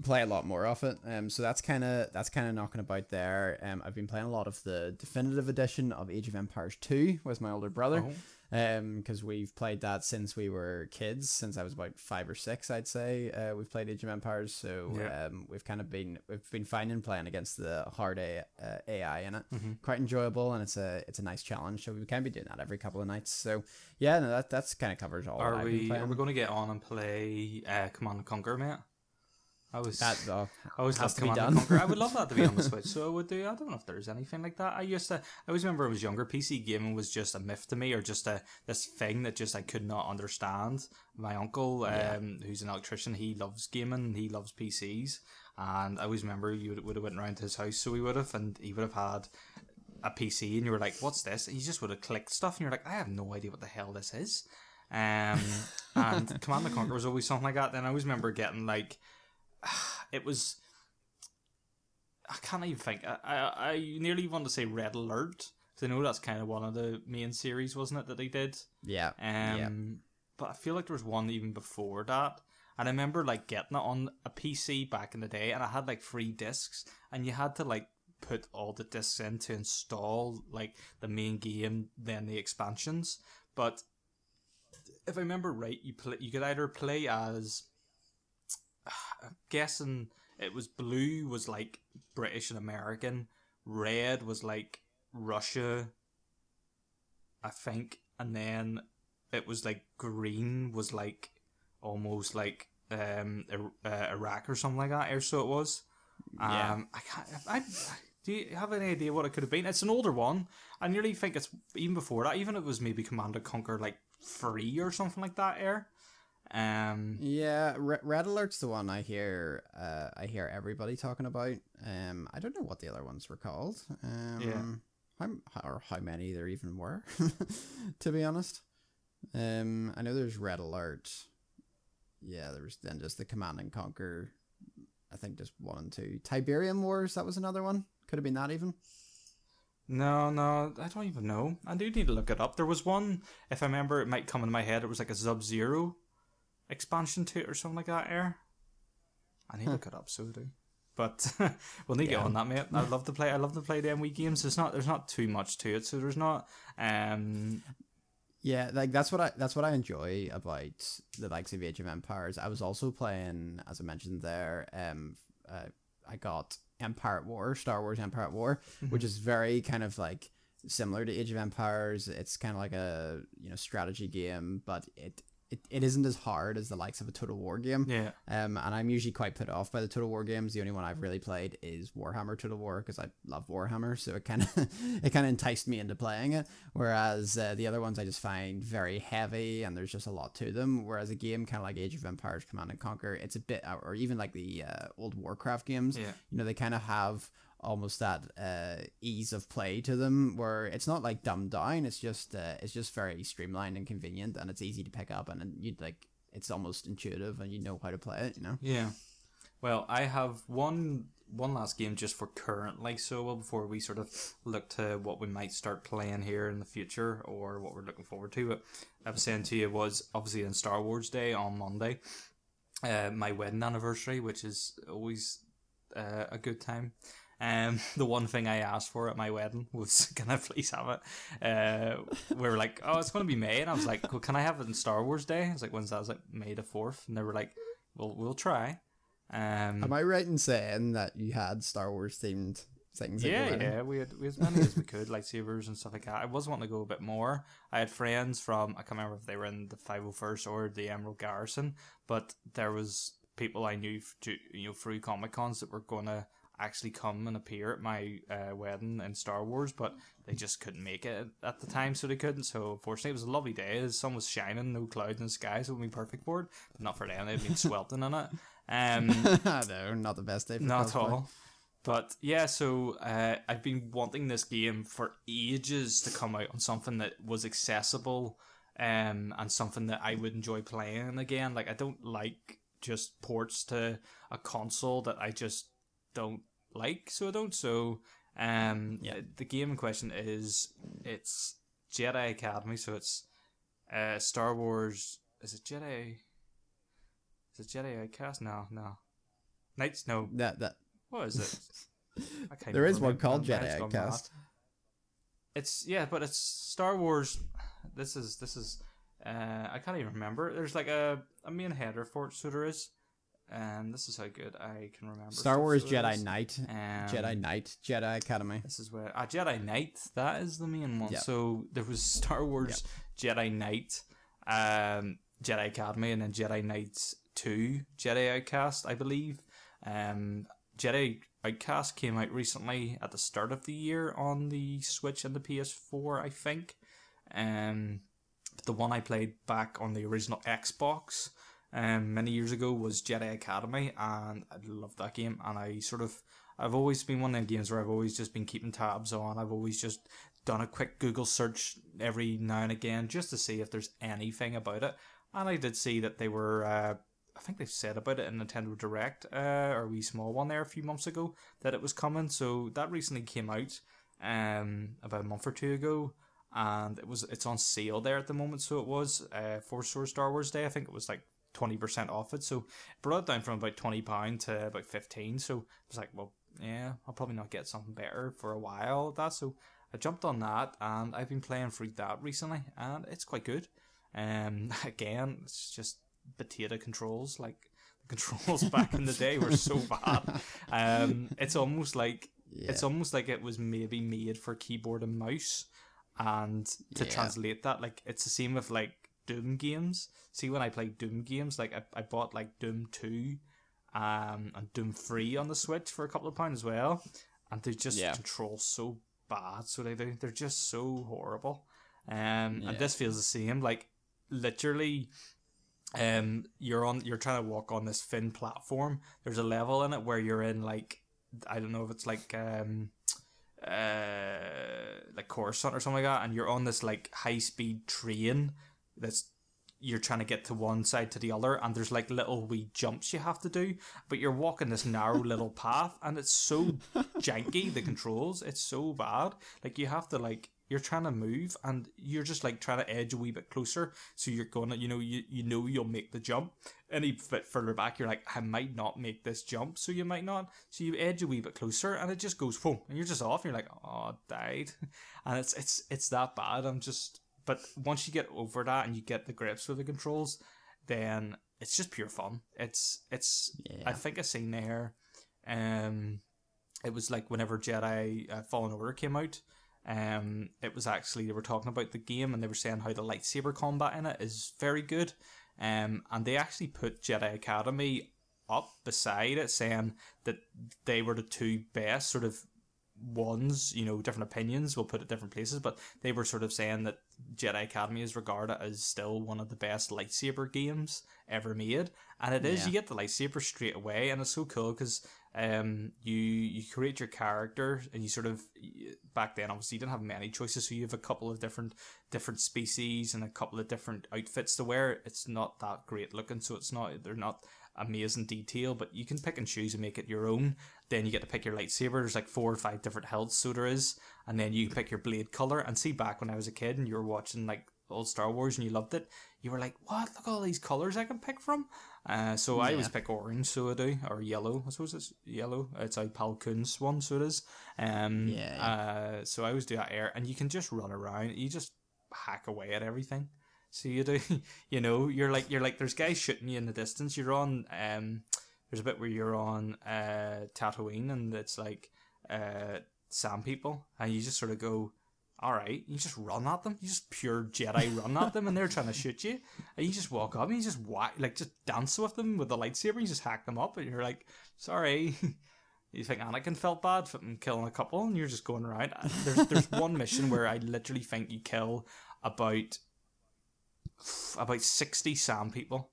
play a lot more of it. Um, so that's kind of that's kind of knocking about there. Um, I've been playing a lot of the definitive edition of Age of Empires two with my older brother. Oh. Um, because we've played that since we were kids, since I was about five or six, I'd say. Uh, we've played Age of Empires, so yeah. um, we've kind of been we've been finding playing against the hard A, uh, A I in it, mm-hmm. quite enjoyable, and it's a it's a nice challenge. So we can be doing that every couple of nights. So yeah, no, that that's kind of covers all. Are I've we been are we going to get on and play uh, Command and Conquer, mate? I was that though. I always have Command and Conquer. I would love that to be on the Switch. So I would do. I don't know if there's anything like that. I used to. I always remember when I was younger, P C gaming was just a myth to me, or just a this thing that just I could not understand. My uncle, um, yeah. who's an electrician, he loves gaming. He loves P Cs, and I always remember you would, would have went around to his house, so we would have, and he would have had a P C, and you were like, "What's this?" And you just would have clicked stuff, and you're like, "I have no idea what the hell this is." Um, and Command and Conquer was always something like that. Then I always remember getting like. It was. I can't even think. I, I I nearly want to say Red Alert, because I know that's kind of one of the main series, wasn't it, that they did? Yeah. Um. Yeah. But I feel like there was one even before that, and I remember like getting it on a P C back in the day, and I had like three discs, and you had to like put all the discs in to install like the main game, then the expansions. But if I remember right, you play. You could either play as. I'm guessing it was blue was like British and American, red was like Russia, I think, and then it was like green was like almost like um uh, Iraq or something like that, or so it was. Yeah. Um, I can't. I, I do you have any idea what it could have been? It's an older one. I nearly think it's even before that. Even if it was maybe Command and Conquer like three or something like that. Air. Um. Yeah, R- Red Alert's the one I hear. Uh, I hear everybody talking about. Um, I don't know what the other ones were called. Um, yeah. How, or how many there even were, to be honest. Um, I know there's Red Alert. Yeah, there was then just the Command and Conquer. I think just one and two. Tiberium Wars, that was another one. Could have been that even. No, no, I don't even know. I do need to look it up. There was one, if I remember, it might come in my head. It was like a Sub-Zero expansion to it or something like that, Air. I need huh. to look it up, so do. But we'll need to yeah. get on that, mate. I'd love to play I love to play the M W games. It's not there's not too much to it, so there's not um Yeah, like that's what I that's what I enjoy about the likes of Age of Empires. I was also playing, as I mentioned there, um uh, I got Empire at War, Star Wars Empire at War, mm-hmm. which is very kind of like similar to Age of Empires. It's kind of like a, you know, strategy game, but it It, it isn't as hard as the likes of a Total War game. Yeah. Um, and I'm usually quite put off by the Total War games. The only one I've really played is Warhammer Total War because I love Warhammer, so it kind of it kind of enticed me into playing it. Whereas uh, the other ones I just find very heavy and there's just a lot to them. Whereas a game kind of like Age of Empires, Command and Conquer, it's a bit, or even like the uh, old Warcraft games. Yeah. You know, they kind of have almost that uh, ease of play to them, where it's not like dumbed down. It's just uh, it's just very streamlined and convenient, and it's easy to pick up, and you like it's almost intuitive, and you know how to play it. You know. Yeah. Well, I have one one last game just for currently, so well, before we sort of look to what we might start playing here in the future or what we're looking forward to. But I was saying to you was obviously on Star Wars Day on Monday, uh, my wedding anniversary, which is always uh, a good time. Um, the one thing I asked for at my wedding was, can I please have it? Uh, we were like, oh, it's going to be May. And I was like, well, can I have it on Star Wars Day? I was like, when's that? I was like, May the fourth. And they were like, well, we'll try. Um, Am I right in saying that you had Star Wars themed things? Yeah, yeah. We had, we had as many as we could, lightsabers and stuff like that. I was wanting to go a bit more. I had friends from, I can't remember if they were in the five oh first or the Emerald Garrison, but there was people I knew, to, you know, through Comic Cons that were going to actually come and appear at my uh, wedding in Star Wars, but they just couldn't make it at the time, so they couldn't. So unfortunately, it was a lovely day. The sun was shining, no clouds in the sky, so it would be perfect for it. But not for them; they'd been sweltering in it. Um, no, not the best day. For not at all. But yeah, so uh, I've been wanting this game for ages to come out on something that was accessible, um, and something that I would enjoy playing again. Like I don't like just ports to a console that I just don't like, so I don't. So um yeah. the game in question is it's Jedi Academy, so it's uh Star Wars is it Jedi is it Jedi Outcast? No, no. Knights no that that what is it? I can't there is one called Jedi Outcast. It's yeah, but it's Star Wars this is this is uh I can't even remember. There's like a, a main header for it, so there is. Um, this is how good I can remember. Star Wars Jedi Knight, um, Jedi Knight, Jedi Academy. This is where ah Jedi Knight. That is the main one. Yep. So there was Star Wars yep. Jedi Knight, um, Jedi Academy, and then Jedi Knight Two, Jedi Outcast, I believe. Um, Jedi Outcast came out recently at the start of the year on the Switch and the P S four, I think. Um, but the one I played back on the original Xbox. Um, many years ago was Jedi Academy, and I loved that game, and I sort of I've always been one of the games where I've always just been keeping tabs on. I've always just done a quick Google search every now and again just to see if there's anything about it, and I did see that they were uh, I think they've said about it in Nintendo Direct uh, or a wee small one there a few months ago that it was coming, so that recently came out um, about a month or two ago. And it was it's on sale there at the moment, so it was uh, for Star Wars Day. I think it was like twenty percent off it, so it brought it down from about twenty pounds to about fifteen, so I was like, well, yeah, I'll probably not get something better for a while, that, so I jumped on that, and I've been playing through that recently, and it's quite good. Um, again, it's just potato controls, like, the controls back in the day were so bad. Um, it's almost like, yeah. it's almost like it was maybe made for keyboard and mouse, and to yeah. translate that, like, it's the same with, like, Doom games. See, when I play Doom games, like I, I bought like Doom two um, and Doom three on the Switch for a couple of pounds as well, and they just yeah. control so bad, so they do. They're just so horrible. Um, yeah. And this feels the same. Like literally, um, you're on. You're trying to walk on this thin platform. There's a level in it where you're in like, I don't know if it's like um, uh, like Coruscant or something like that, and you're on this like high speed train that's. You're trying to get to one side to the other, and there's like little wee jumps you have to do, but you're walking this narrow little path, and it's so janky, the controls, it's so bad. Like you have to like, you're trying to move, and you're just like trying to edge a wee bit closer, so you're gonna, you know, you, you know you'll make the jump. Any bit further back, you're like, I might not make this jump, so you might not. So you edge a wee bit closer, and it just goes, boom, and you're just off, and you're like, oh, I died. And it's, it's, it's that bad, I'm just... But once you get over that and you get the grips with the controls, then it's just pure fun. It's it's. Yeah. I think I seen there, um, it was like whenever Jedi uh, Fallen Order came out, um, it was actually they were talking about the game and they were saying how the lightsaber combat in it is very good, um, and they actually put Jedi Academy up beside it, saying that they were the two best sort of. Ones, you know, different opinions, we'll put it different places, but they were sort of saying that Jedi Academy is regarded as still one of the best lightsaber games ever made, and it yeah. is. You get the lightsaber straight away, and it's so cool because um, you you create your character, and you sort of back then obviously you didn't have many choices, so you have a couple of different different species and a couple of different outfits to wear. It's not that great looking, so it's not they're not. amazing detail, but you can pick and choose and make it your own. Then you get to pick your lightsaber. There's like four or five different hilts, so there is, and then you pick your blade color. And see, back when I was a kid and you were watching like old Star Wars and you loved it, you were like, "What? Look at all these colors I can pick from." Uh, so yeah. I always pick orange, so I do, or yellow. I suppose it's yellow. It's like Pal Kun's one, so it is. Um, yeah. yeah. Uh, so I always do that air, and you can just run around. You just hack away at everything. So you do, you know, you're like, you're like, there's guys shooting you in the distance. You're on, um, there's a bit where you're on uh, Tatooine, and it's like uh, sand people, and you just sort of go, all right, you just run at them. You just pure Jedi run at them, and they're trying to shoot you. And you just walk up, and you just whack, like just dance with them with the lightsaber, and you just hack them up, and you're like, sorry. You think Anakin felt bad for killing a couple, and you're just going around. There's, there's one mission where I literally think you kill about... about sixty sand people,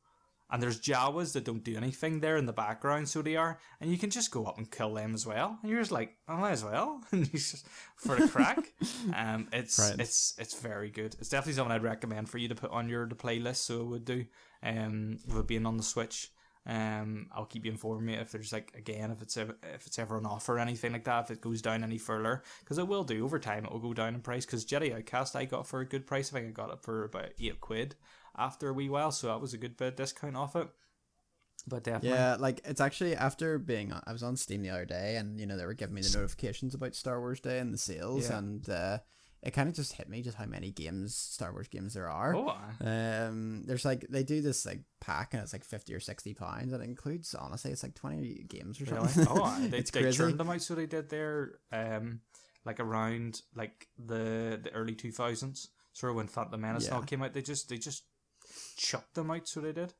and there's Jawas that don't do anything there in the background, so they are, and you can just go up and kill them as well, and you're just like, I might as well, and you just for the crack. um, it's right. it's it's very good. It's definitely something I'd recommend for you to put on your the playlist. So it would do. Um, with it being on the Switch, um, I'll keep you informed, mate, if there's like again if it's ever, if it's ever on offer or anything like that. If it goes down any further, because it will do over time, it will go down in price. Because Jedi Outcast I got for a good price. I think I got it for about eight quid after a wee while, so that was a good bit of discount off it. But definitely, yeah, like it's actually after being on, I was on Steam the other day, and you know they were giving me the notifications about Star Wars Day and the sales, yeah. and uh, it kind of just hit me just how many games Star Wars games there are. Oh. Um, there's like they do this like pack, and it's like fifty or sixty pounds, and it includes honestly it's like twenty games or something. Really? Oh, they, it's they crazy. Turned them out, so they did their um like around like the the early two thousands, sort of when Phantom Menace yeah. all came out. They just they just chucked them out, so they did.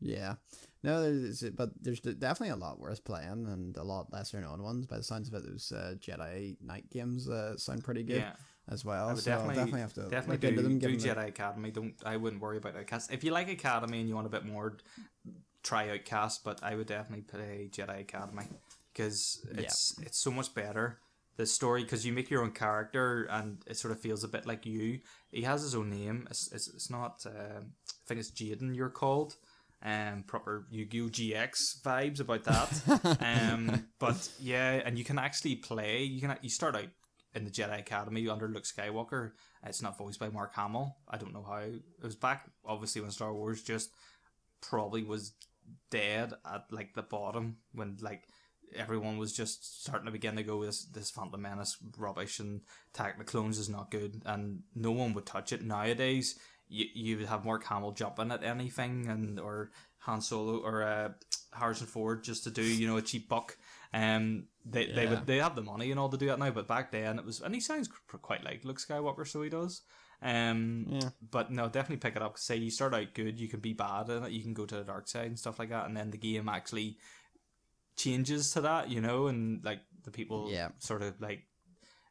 Yeah, no, there's but there's definitely a lot worth playing and a lot lesser known ones. By the sounds of it, those uh, Jedi Knight games uh, sound pretty good yeah. as well. I would so definitely, definitely have to definitely look do, into them. Do Jedi them. Academy. Don't I wouldn't worry about Outcast. If you like Academy and you want a bit more, try Outcast. But I would definitely play Jedi Academy because it's yeah. it's so much better. The story, because you make your own character and it sort of feels a bit like you. He has his own name. It's it's, it's not. Uh, I think it's Jaden. You're called. Um, proper Yu-Gi-Oh! G X vibes about that. um, but yeah, and you can actually play. You can you start out in the Jedi Academy under Luke Skywalker. It's not voiced by Mark Hamill. I don't know how it was back. Obviously, when Star Wars just probably was dead at like the bottom when like everyone was just starting to begin to go this this Phantom Menace rubbish and Attack the Clones is not good, and no one would touch it nowadays. You you would have Mark Hamill jumping at anything, and or Han Solo or uh, Harrison Ford just to do you know a cheap buck. Um, they yeah. they would they have the money and all to do that now, but back then it was, and he sounds quite like Luke Skywalker, so he does. Um, yeah. But no, definitely pick it up. Say you start out good, you can be bad at it, you can go to the dark side and stuff like that, and then the game actually changes to that, you know, and like the people yeah. sort of like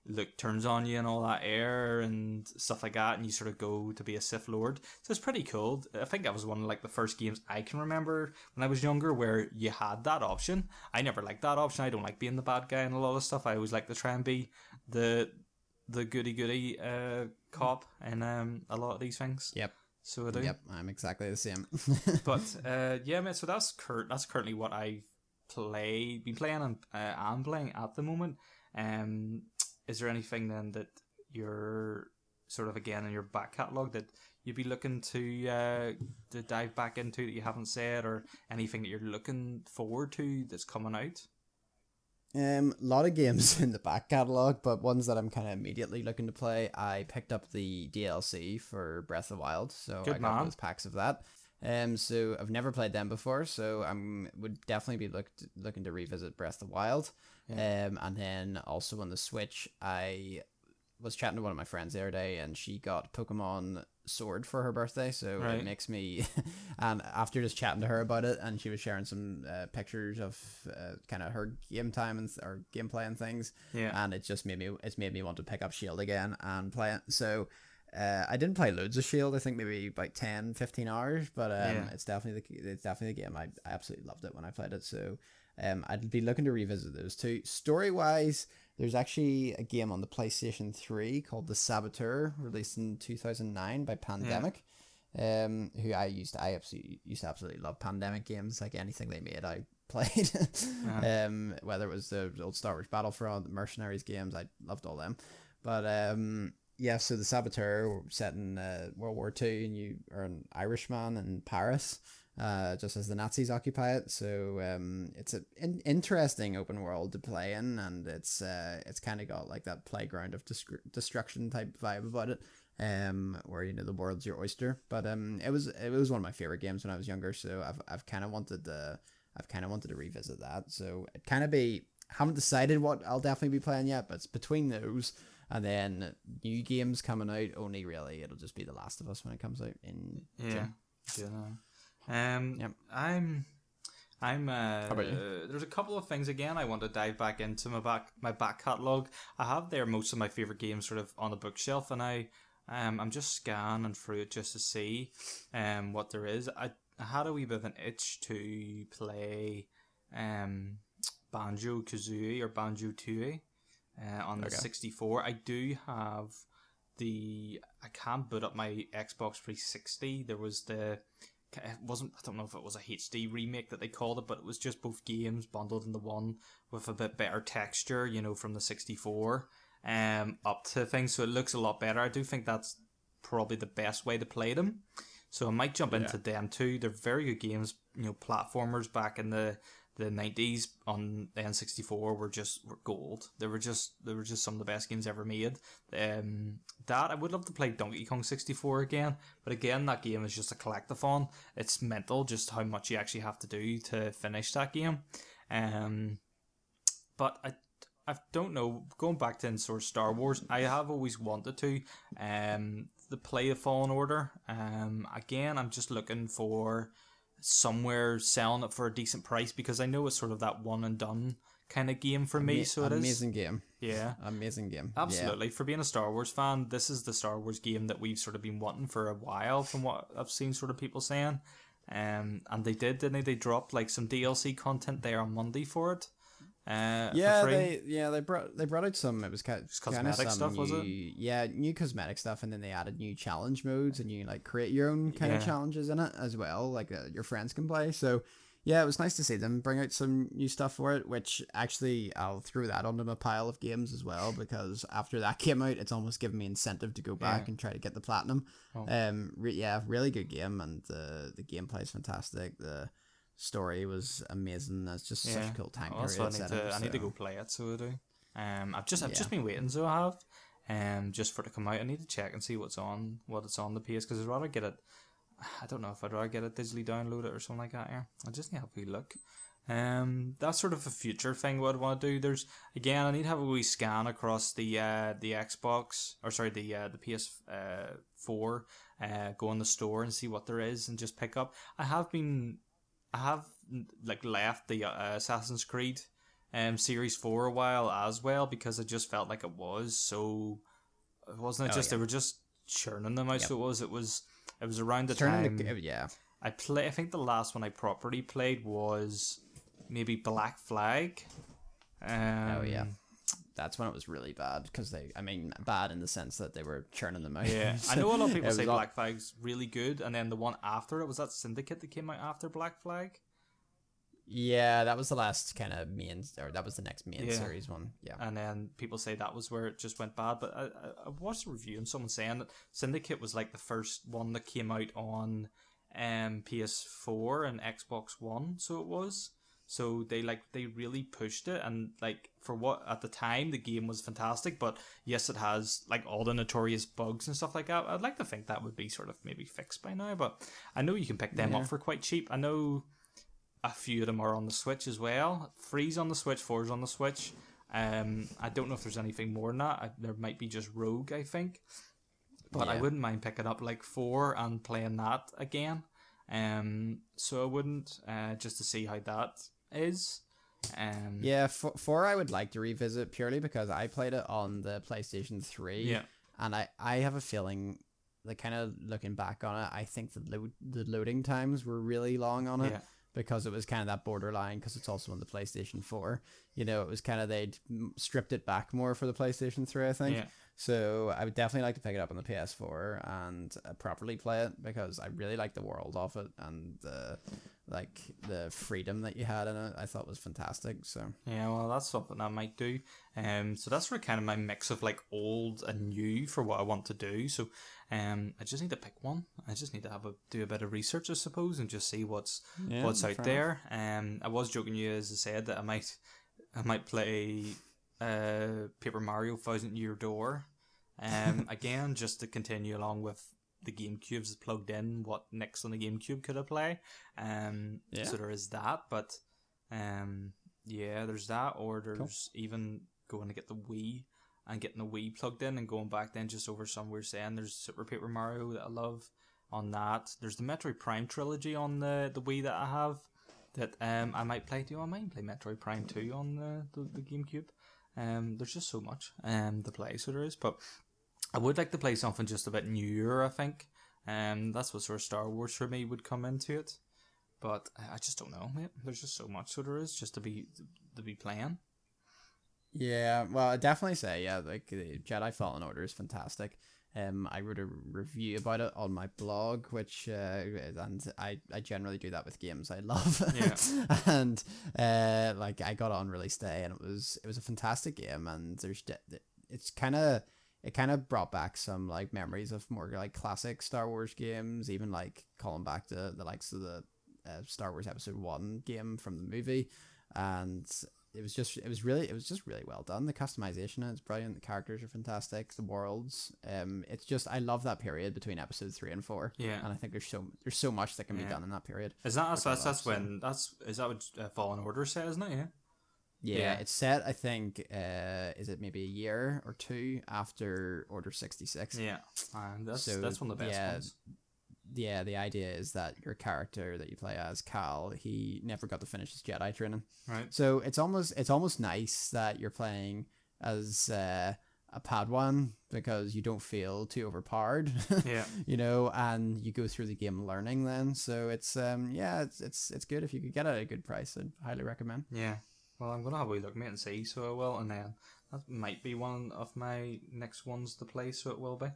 look turns on you and all that air and stuff like that, and you sort of go to be a Sith Lord. So it's pretty cool. I think that was one of like the first games I can remember when I was younger where you had that option. I never liked that option. I don't like being the bad guy and a lot of stuff. I always like to try and be the the goody goody uh cop and um a lot of these things. Yep. So I do. Yep, I'm exactly the same. But uh yeah, man, so that's cur- that's currently what I've play been playing and uh, I'm playing at the moment. Um is there anything then that you're sort of again in your back catalogue that you'd be looking to uh to dive back into that you haven't said, or anything that you're looking forward to that's coming out? Um, a lot of games in the back catalogue, but ones that I'm kind of immediately looking to play. I picked up the D L C for Breath of the Wild, so Good I got man. those packs of that. Um, so I've never played them before, so I would definitely be looked, looking to revisit Breath of the Wild. Yeah. Um, and then also on the Switch, I was chatting to one of my friends the other day, and she got Pokemon Sword for her birthday, so right. it makes me and after just chatting to her about it, and she was sharing some uh, pictures of uh, kind of her game time and th- or gameplay and things, yeah, and it just made me it's made me want to pick up Shield again and play it. So uh, I didn't play loads of Shield, I think maybe about ten fifteen hours, but um, yeah. it's definitely the, it's definitely the game I, I absolutely loved it when I played it, so um, I'd be looking to revisit those two. Story wise, there's actually a game on the PlayStation three called The Saboteur, released in two thousand nine by Pandemic, yeah. um, who I used to, I absolutely used to absolutely love Pandemic games. Like anything they made, I played. yeah. Um, whether it was the old Star Wars Battlefront, the Mercenaries games, I loved all them. But um, yeah, so The Saboteur, set in uh, World War Two, and you are an Irishman in Paris, uh, just as the Nazis occupy it. So um, it's an in- interesting open world to play in, and it's uh, it's kind of got like that playground of dis- destruction type vibe about it, um, where you know the world's your oyster. But um, it was it was one of my favorite games when I was younger, so I've I've kind of wanted to I've kind of wanted to revisit that. So it kind of be haven't decided what I'll definitely be playing yet, but it's between those. And then new games coming out, only really it'll just be The Last of Us when it comes out in June. Yeah. Um, yep. I'm, I'm. Uh, How about you? Uh, there's a couple of things again I want to dive back into my back my back catalog. I have there most of my favorite games sort of on the bookshelf, and I, um, I'm just scanning through it just to see, um, what there is. I, I had a wee bit of an itch to play, um, Banjo Kazooie or Banjo Tooie, uh, on okay. the sixty-four. I do have the. I can't boot up my Xbox three sixty. There was the. It wasn't, I don't know if it was a H D remake that they called it, but it was just both games bundled into one with a bit better texture, you know, from the sixty-four um, up to things, so it looks a lot better. I do think that's probably the best way to play them, so I might jump yeah. into them too. They're very good games, you know, platformers back in the, the nineties on the N sixty-four were just were gold. They were just they were just some of the best games ever made. Um, that I would love to play Donkey Kong sixty-four again, but again that game is just a collectathon. It's mental just how much you actually have to do to finish that game. Um, but I I don't know. Going back to sort of Star Wars, I have always wanted to um the play of Fallen Order. Um, again, I'm just looking for somewhere selling it for a decent price, because I know it's sort of that one and done kind of game for me. Ama- so it is amazing game. Yeah, amazing game. Absolutely. Yeah. For being a Star Wars fan, this is the Star Wars game that we've sort of been wanting for a while, from what I've seen sort of people saying. Um, and they did, didn't they? They dropped like some D L C content there on Monday for it. Uh, yeah, they yeah they brought they brought out some. It was kind of cosmetic stuff, new, was it? Yeah, new cosmetic stuff, and then they added new challenge modes, and you like create your own kind yeah. of challenges in it as well, like uh, your friends can play. So yeah, it was nice to see them bring out some new stuff for it. Which actually, I'll throw that onto my pile of games as well, because after that came out, it's almost given me incentive to go back yeah. and try to get the platinum. Oh. Um, re- yeah, really good game, and uh, the gameplay is fantastic. The story was amazing. That's just yeah. such a cool time period. I need, setup, to, so. I need to go play it, so I do. Um, I've just I've yeah. just been waiting, so I have, um, just for it to come out. I need to check and see what's on, what it's on the P S, because I'd rather get it. I don't know if I'd rather get it digitally, download it or something like that. Yeah, I just need to have a look. Um, that's sort of a future thing what I'd want to do. There's, again, I need to have a wee scan across the uh, the Xbox, or sorry, the uh, the P S four, uh, go in the store and see what there is and just pick up. I have been, I have like left the uh, Assassin's Creed um, series for a while as well, because I just felt like it was so, wasn't it oh, just, yeah. they were just churning them out, yep. so it was, it was, it was around the churning time. The, yeah. I play. I think the last one I properly played was maybe Black Flag. Um, oh yeah, that's when it was really bad, because they. I mean, bad in the sense that they were churning them out. Yeah, so I know a lot of people say all... Black Flag's really good, and then the one after it was that Syndicate that came out after Black Flag. Yeah, that was the last kind of main, or that was the next main yeah. series one. Yeah, and then people say that was where it just went bad. But I, I watched a review and someone saying that Syndicate was like the first one that came out on. Um, P S four and Xbox One, so it was. So they like they really pushed it, and like for what at the time the game was fantastic. But yes, it has like all the notorious bugs and stuff like that. I'd like to think that would be sort of maybe fixed by now, but I know you can pick them yeah. up for quite cheap. I know a few of them are on the Switch as well. Three's on the Switch, four's on the Switch. Um, I don't know if there's anything more than that. I, there might be just Rogue, I think. But yeah. I wouldn't mind picking up like four and playing that again. Um, so I wouldn't, uh, just to see how that is. Um, yeah, for, four I would like to revisit purely because I played it on the PlayStation three. Yeah. And I, I have a feeling, like kind of looking back on it, I think the, lo the loading times were really long on it. Yeah. Because it was kind of that borderline, because it's also on the PlayStation four. You know, it was kind of, they'd stripped it back more for the PlayStation three, I think. Yeah. So I would definitely like to pick it up on the P S four and uh, properly play it, because I really like the world of it and the, like, the freedom that you had in it. I thought was fantastic. So yeah, well, that's something I might do. Um, so that's sort of kind of my mix of like old and new for what I want to do. So um, I just need to pick one. I just need to have a do a bit of research, I suppose, and just see what's yeah, what's out there. Um, I was joking you, as I said, that I might I might play uh Paper Mario Thousand Year Door. Um, again, just to continue along with the GameCube's plugged in, what next on the GameCube could I play? Um, yeah. So there is that, but um, yeah, there's that, or there's cool. even going to get the Wii and getting the Wii plugged in and going back then just over somewhere saying there's Super Paper Mario that I love on that. There's the Metroid Prime trilogy on the, the Wii that I have that um I might play. Do you mind play Metroid Prime two on the, the, the GameCube? Um, there's just so much um to play, so there is, but I would like to play something just a bit newer, I think. Um, that's what sort of Star Wars for me would come into it. But I just don't know, mate. There's just so much, so there is just to be to be playing. Yeah, well, I definitely say yeah. Like the Jedi Fallen Order is fantastic. Um, I wrote a review about it on my blog, which uh, and I I generally do that with games I love. Yeah. And uh, like I got it on release day, and it was it was a fantastic game, and there's it's kind of. It kind of brought back some like memories of more like classic Star Wars games, even like calling back to the likes of the uh, Star Wars Episode One game from the movie, and it was just it was really it was just really well done. The customization is brilliant. The characters are fantastic. The worlds, um, it's just I love that period between Episode Three and Four. Yeah, and I think there's so there's so much that can yeah. be done in that period. Is that that's that's, that's when that's is that what uh, Fallen Order said, isn't it? Yeah. Yeah, yeah, it's set, I think, uh, is it maybe a year or two after Order sixty-six? Yeah, and that's, so, that's one of the best yeah, ones. Yeah, the idea is that your character that you play as, Cal, he never got to finish his Jedi training. Right. So it's almost it's almost nice that you're playing as uh, a Padawan, because you don't feel too overpowered. Yeah. You know, and you go through the game learning then. So it's, um yeah, it's it's, it's good. If you could get it at a good price, I'd highly recommend. Yeah. Well, I'm going to have a wee look, mate, and see, so I will, and then that might be one of my next ones to play, so it will be.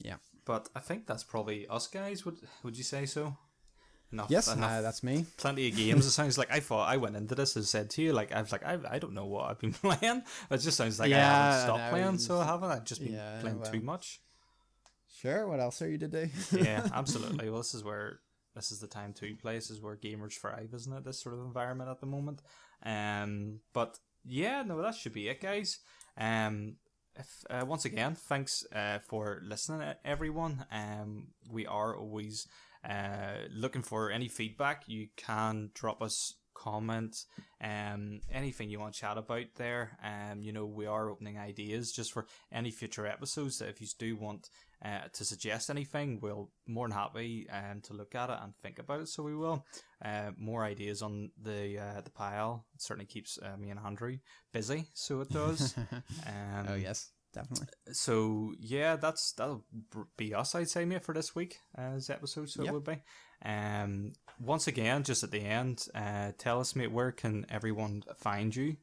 Yeah. But I think that's probably us, guys, would would you say so? Enough, yes, enough, uh, that's me. Plenty of games. It sounds like I thought I went into this and said to you, like, I was like, I I don't know what I've been playing. It just sounds like yeah, I haven't stopped no, playing, so I haven't. I've just been yeah, playing well. too much. Sure, what else are you to do? Yeah, absolutely. Well, this is where... This is the time to play. This is where gamers thrive, isn't it? This sort of environment at the moment. Um, but yeah, no, that should be it, guys. Um, if, uh, once again, thanks uh, for listening, everyone. Um, we are always uh, looking for any feedback. You can drop us comments, um, anything you want to chat about there. Um, you know, we are opening ideas just for any future episodes. If you do want uh, to suggest anything, we're more than happy um, to look at it and think about it. So we will. Uh, more ideas on the uh, the pile. It certainly keeps uh, me and Andrew busy, so it does. um, oh, yes. Definitely. So yeah, that's that'll be us, I'd say, mate, for this week uh, this episode. So yep. It would be. Um, once again, just at the end, uh, tell us, mate, where can everyone find you?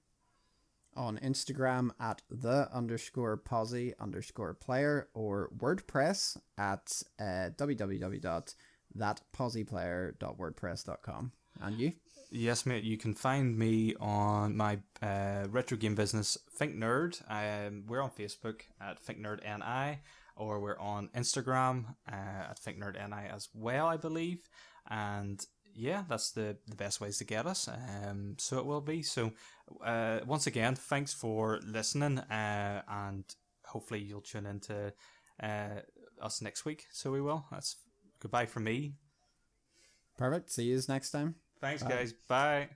On Instagram at the underscore posi underscore player, or WordPress at uh, w w w dot that posi player dot wordpress dot com. And you? Yes, mate, you can find me on my uh, retro game business, Think Nerd. Um, we're on Facebook at Think Nerd N I, or we're on Instagram uh, at Think Nerd N I as well, I believe. And yeah, that's the, the best ways to get us. Um, so it will be. So uh, once again, thanks for listening, uh, and hopefully you'll tune in to uh, us next week. So we will. That's goodbye from me. Perfect. See you next time. Thanks, Bye. guys. Bye.